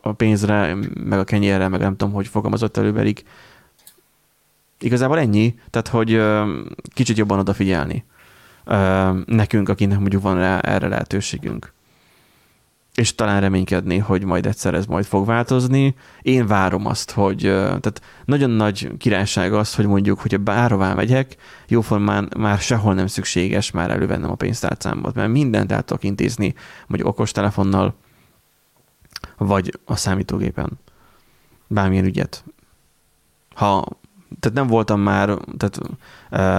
a pénzre, meg a kenyérre, meg nem tudom, hogy fogalmazott előbberig. Igazából ennyi, tehát hogy kicsit jobban odafigyelni nekünk, akinek mondjuk van erre lehetőségünk. És talán reménykedni, hogy majd egyszer ez majd fog változni. Én várom azt, hogy tehát nagyon nagy királyság az, hogy mondjuk, hogyha bárhová megyek, jóformán már sehol nem szükséges már elővennem a pénztárcámat, mert mindent el tudok intézni, mondjuk okostelefonnal, vagy a számítógépen. Bármilyen ügyet. Tehát nem voltam már,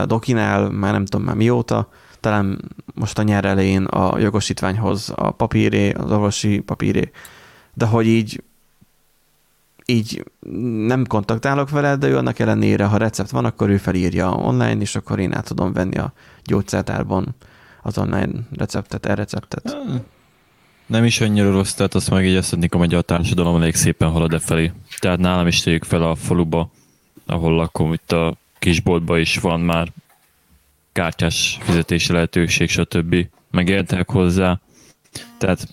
Dokinál, már nem tudom már mióta, talán most a nyár elején a jogosítványhoz a papíré, az orvosi papíré, de hogy így nem kontaktálok vele, de ő annak ellenére, ha recept van, akkor ő felírja online, és akkor én át tudom venni a gyógyszertárban az online receptet, e-receptet. Nem is annyira rossz, tehát azt megjegyeztetnék, hogy a társadalom elég szépen halad e felé. Tehát nálam is tegyük fel a faluba, ahol lakom, itt a kisboltban is van már kártyás fizetési lehetőség, stb. Megértek hozzá. Tehát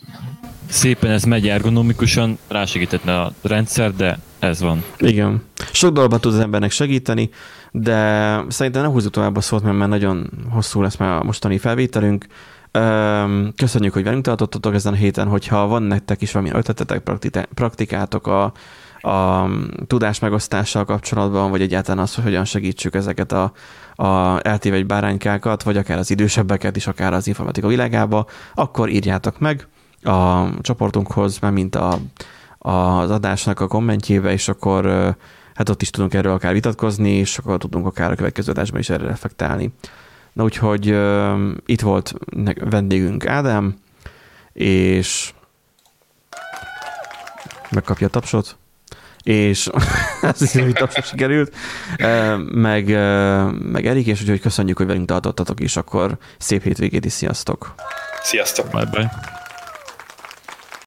szépen ez megy ergonomikusan, rásegítetne a rendszer, de Ez van. Igen. Sok dologban tud az embernek segíteni, de szerintem nem húzzuk tovább a szót, mert már nagyon hosszú lesz már a mostani felvételünk. Köszönjük, hogy velünk tartottatok ezen a héten, hogyha van nektek is valami ötletetek, praktikátok a tudás megosztással kapcsolatban, vagy egyáltalán az, hogy hogyan segítsük ezeket a eltévegy báránykákat, vagy akár az idősebbeket is, akár az informatika világába, akkor írjátok meg a csoportunkhoz, mert mint az adásnak a kommentjébe, és akkor hát ott is tudunk erről akár vitatkozni, és akkor tudunk akár a következő adásban is erre reflektálni. Na úgyhogy itt volt vendégünk Ádám, és megkapja a tapsot, és azt hiszem, hogy tapsot sikerült, meg Erik, és úgyhogy köszönjük, hogy velünk tartottatok, és akkor szép hétvégét is, sziasztok! Sziasztok! Bye-bye!